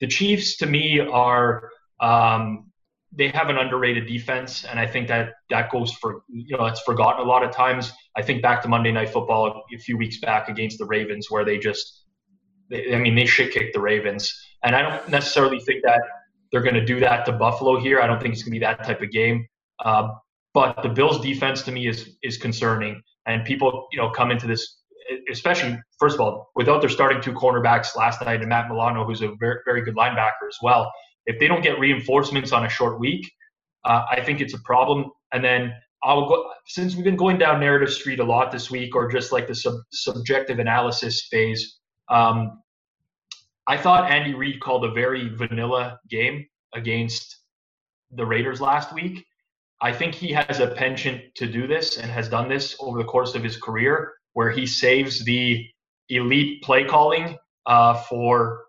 The Chiefs, to me, are um, – they have an underrated defense, and I think that that goes for – you know, that's forgotten a lot of times. I think back to Monday Night Football a few weeks back against the Ravens where they just – I mean, they shit kicked the Ravens. And I don't necessarily think that they're going to do that to Buffalo here. I don't think it's going to be that type of game. Uh, but the Bills' defense to me is is concerning. And people, you know, come into this, especially, first of all, without their starting two cornerbacks last night and Matt Milano, who's a very, very good linebacker as well. If they don't get reinforcements on a short week, uh, I think it's a problem. And then I will go, since we've been going down narrative street a lot this week, or just like the sub- subjective analysis phase, Um, I thought Andy Reid called a very vanilla game against the Raiders last week. I think he has a penchant to do this and has done this over the course of his career, where he saves the elite play calling uh, for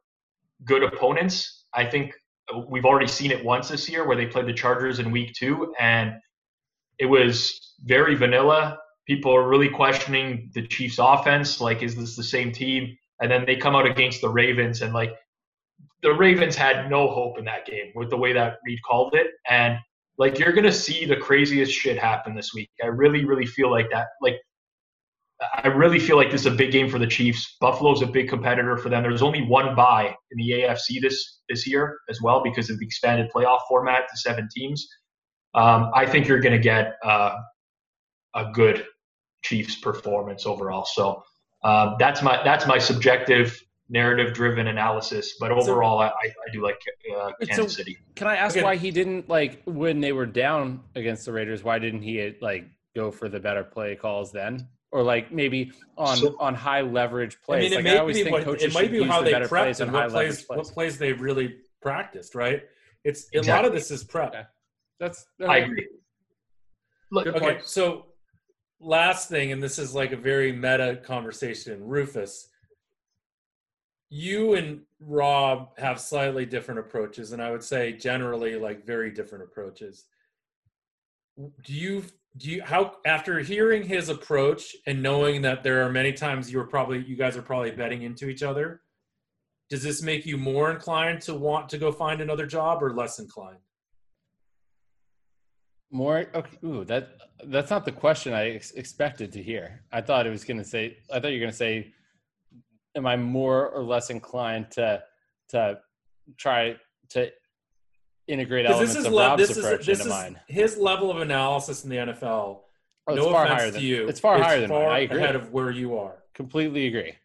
good opponents. I think we've already seen it once this year where they played the Chargers in week two, and it was very vanilla. People are really questioning the Chiefs' offense, like, is this the same team? And then they come out against the Ravens, and like the Ravens had no hope in that game with the way that Reid called it. And like, you're going to see the craziest shit happen this week. I really, really feel like that. Like, I really feel like this is a big game for the Chiefs. Buffalo's a big competitor for them. There's only one bye in the A F C this, this year as well, because of the expanded playoff format to seven teams. Um, I think you're going to get uh, a good Chiefs performance overall. So, Um, that's my that's my subjective narrative-driven analysis, but overall, so, I, I do like uh, Kansas so City. Can I ask okay. why he didn't, like, when they were down against the Raiders? Why didn't he like go for the better play calls then, or like maybe on so, on high leverage plays? I mean, it like, may I always be think what, coaches it might be how the they prepped plays and what plays, plays. what plays they really practiced. Right? It's exactly. A lot of this is prep. Okay. That's okay. I agree. Look, Good okay, point. so. Last thing, and this is like a very meta conversation, Rufus, you and Rob have slightly different approaches, and I would say generally like very different approaches. Do you, do you, how, after hearing his approach and knowing that there are many times you were probably, you guys are probably betting into each other, does this make you more inclined to want to go find another job or less inclined? More okay. Ooh, that that's not the question I ex- expected to hear. I thought it was going to say. I thought you were going to say, "Am I more or less inclined to to try to integrate elements this is of le- Rob's this approach is, this into is mine?" His level of analysis in the N F L. Oh, no it's far offense higher than, to you. It's far it's higher than far mine. I agree. Ahead of where you are. Completely agree.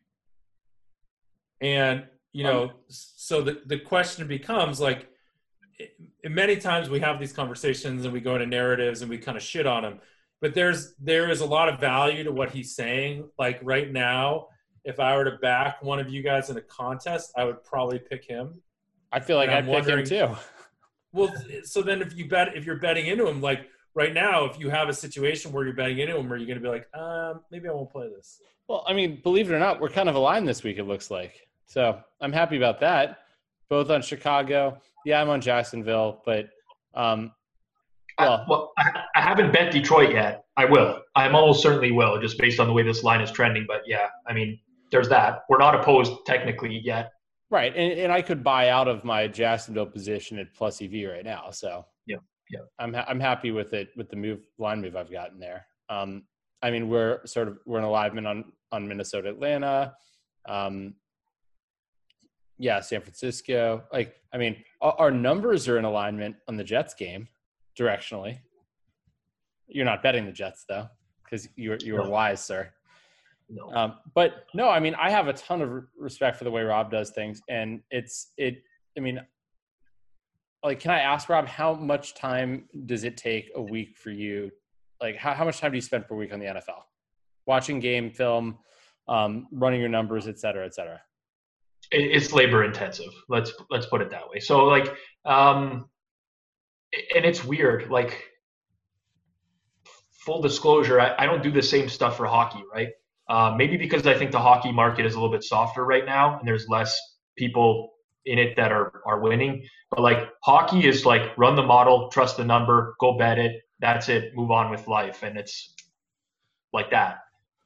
And you know, um, so the the question becomes like. Many times we have these conversations and we go into narratives and we kind of shit on him, but there's, there is a lot of value to what he's saying. Like right now, if I were to back one of you guys in a contest, I would probably pick him. I feel like I'd pick him too. Well, so then if you bet, if you're betting into him, like right now, if you have a situation where you're betting into him, are you going to be like, um, maybe I won't play this? Well, I mean, believe it or not, we're kind of aligned this week. It looks like, so I'm happy about that. Both on Chicago. Yeah, I'm on Jacksonville, but um, well, I, well I, I haven't bet Detroit yet. I will. I almost certainly will, just based on the way this line is trending. But yeah, I mean, there's that. We're not opposed technically yet. Right, and and I could buy out of my Jacksonville position at plus E V right now. So yeah, yeah, I'm ha- I'm happy with it with the move line move I've gotten there. Um, I mean, we're sort of we're in alignment on on Minnesota, Atlanta. Um, Yeah, San Francisco. Like, I mean, our numbers are in alignment on the Jets game directionally. You're not betting the Jets, though, because you were, you were no. wise, sir. No. Um, but, no, I mean, I have a ton of respect for the way Rob does things. And it's – it. I mean, like, can I ask, Rob, how much time does it take a week for you – like, how, how much time do you spend per week on the N F L? Watching game film, um, running your numbers, et cetera, et cetera. It's labor intensive. Let's, let's put it that way. So like, um, and it's weird, like full disclosure, I, I don't do the same stuff for hockey. Right. Uh, maybe because I think the hockey market is a little bit softer right now and there's less people in it that are, are winning, but like hockey is like run the model, trust the number, go bet it. That's it. Move on with life. And it's like that.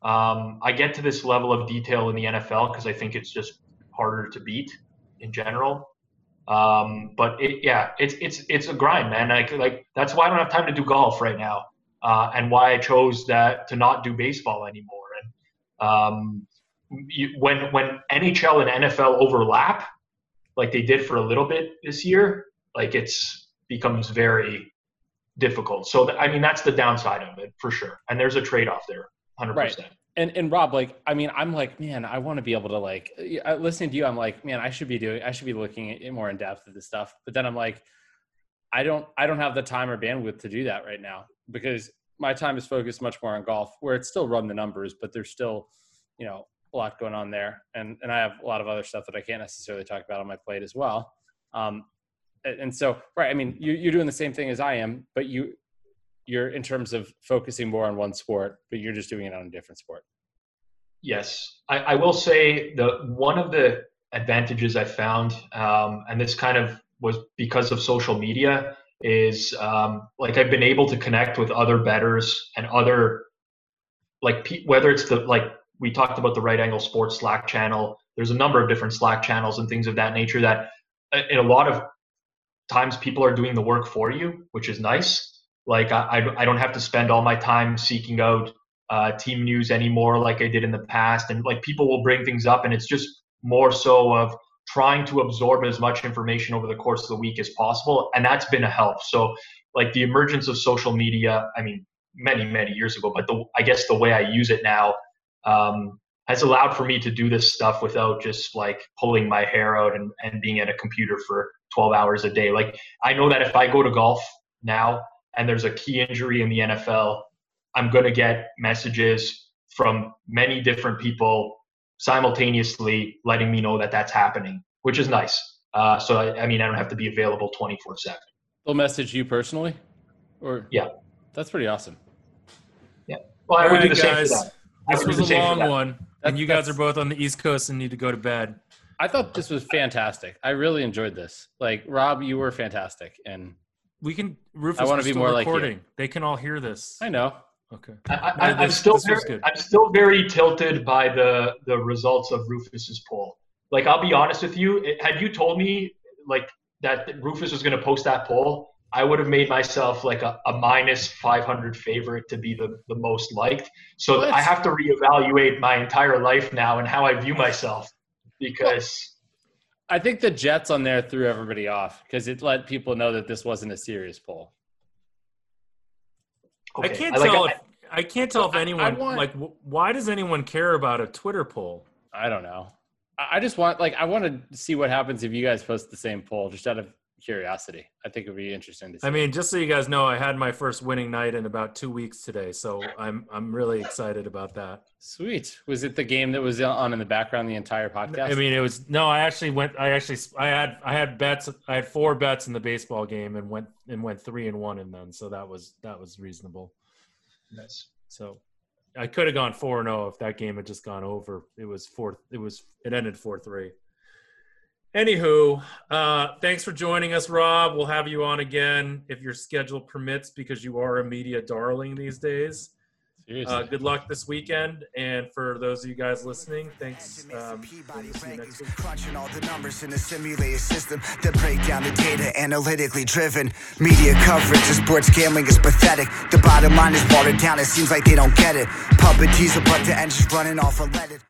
Um, I get to this level of detail in the N F L cause I think it's just harder to beat in general. Um, but it, yeah, it's, it's, it's a grind, man. I could, like, that's why I don't have time to do golf right now. Uh, and why I chose that to not do baseball anymore. And, um, you, when, when N H L and N F L overlap, like they did for a little bit this year, like it's becomes very difficult. So, th- I mean, that's the downside of it for sure. And there's a trade-off there one hundred percent. Right. And and Rob, like, I mean, I'm like, man, I want to be able to like, listening to you, I'm like, man, I should be doing, I should be looking at more in depth at this stuff. But then I'm like, I don't, I don't have the time or bandwidth to do that right now because my time is focused much more on golf where it's still run the numbers, but there's still, you know, a lot going on there. And, and I have a lot of other stuff that I can't necessarily talk about on my plate as well. Um, and so, right. I mean, you, you're doing the same thing as I am, but you, You're in terms of focusing more on one sport, but you're just doing it on a different sport. Yes. I, I will say the one of the advantages I found, um, and this kind of was because of social media, is um, like I've been able to connect with other bettors and other, like pe- whether it's the, like we talked about the Right Angle Sports Slack channel, there's a number of different Slack channels and things of that nature that in a lot of times people are doing the work for you, which is nice. Like I, I don't have to spend all my time seeking out uh, team news anymore like I did in the past. And like people will bring things up and it's just more so of trying to absorb as much information over the course of the week as possible. And that's been a help. So like the emergence of social media, I mean, many, many years ago, but the, I guess the way I use it now um, has allowed for me to do this stuff without just like pulling my hair out and, and being at a computer for twelve hours a day. Like I know that if I go to golf now, and there's a key injury in the N F L, I'm going to get messages from many different people simultaneously letting me know that that's happening, which is nice. Uh, so, I, I mean, I don't have to be available twenty-four seven. They'll message you personally? Or Yeah. That's pretty awesome. Yeah. Well, I All would right, do the guys. same for that. I this was a long one, and you guys are both on the East Coast and need to go to bed. I thought this was fantastic. I really enjoyed this. Like, Rob, you were fantastic, and – We can. Rufus, I want to be more recording. Like you. They can all hear this. I know. Okay. I, I, no, this, I'm still. Very, I'm still very tilted by the the results of Rufus's poll. Like, I'll be honest with you. It, had you told me like that Rufus was going to post that poll, I would have made myself like a, a minus five hundred favorite to be the, the most liked. So well, I have to reevaluate my entire life now and how I view myself, because well, I think the Jets on there threw everybody off because it let people know that this wasn't a serious poll. Okay. I can't I like tell. It. If, I can't tell if anyone I, I want, like, why does anyone care about a Twitter poll? I don't know. I just want like, I want to see what happens if you guys post the same poll just out of curiosity. I think it would be interesting to see. I mean, just so you guys know, I had my first winning night in about two weeks today, so I'm I'm really excited about that. Sweet. Was it the game that was on in the background the entire podcast? I mean, it was no. I actually went. I actually I had I had bets. I had four bets in the baseball game and went and went three and one in them. So that was that was reasonable. Nice. So I could have gone four and zero if that game had just gone over. It was four. It was it ended four three. Anywho, uh, thanks for joining us, Rob. We'll have you on again if your schedule permits, because you are a media darling these days. Uh, good luck this weekend, and for those of you guys listening, thanks. Um, crunching all the numbers in a simulated system that break down the data, analytically driven. Media coverage of sports gambling is pathetic. The bottom line is watered down. It seems like they don't get it. Puppeteers are but the engines running off a leaded.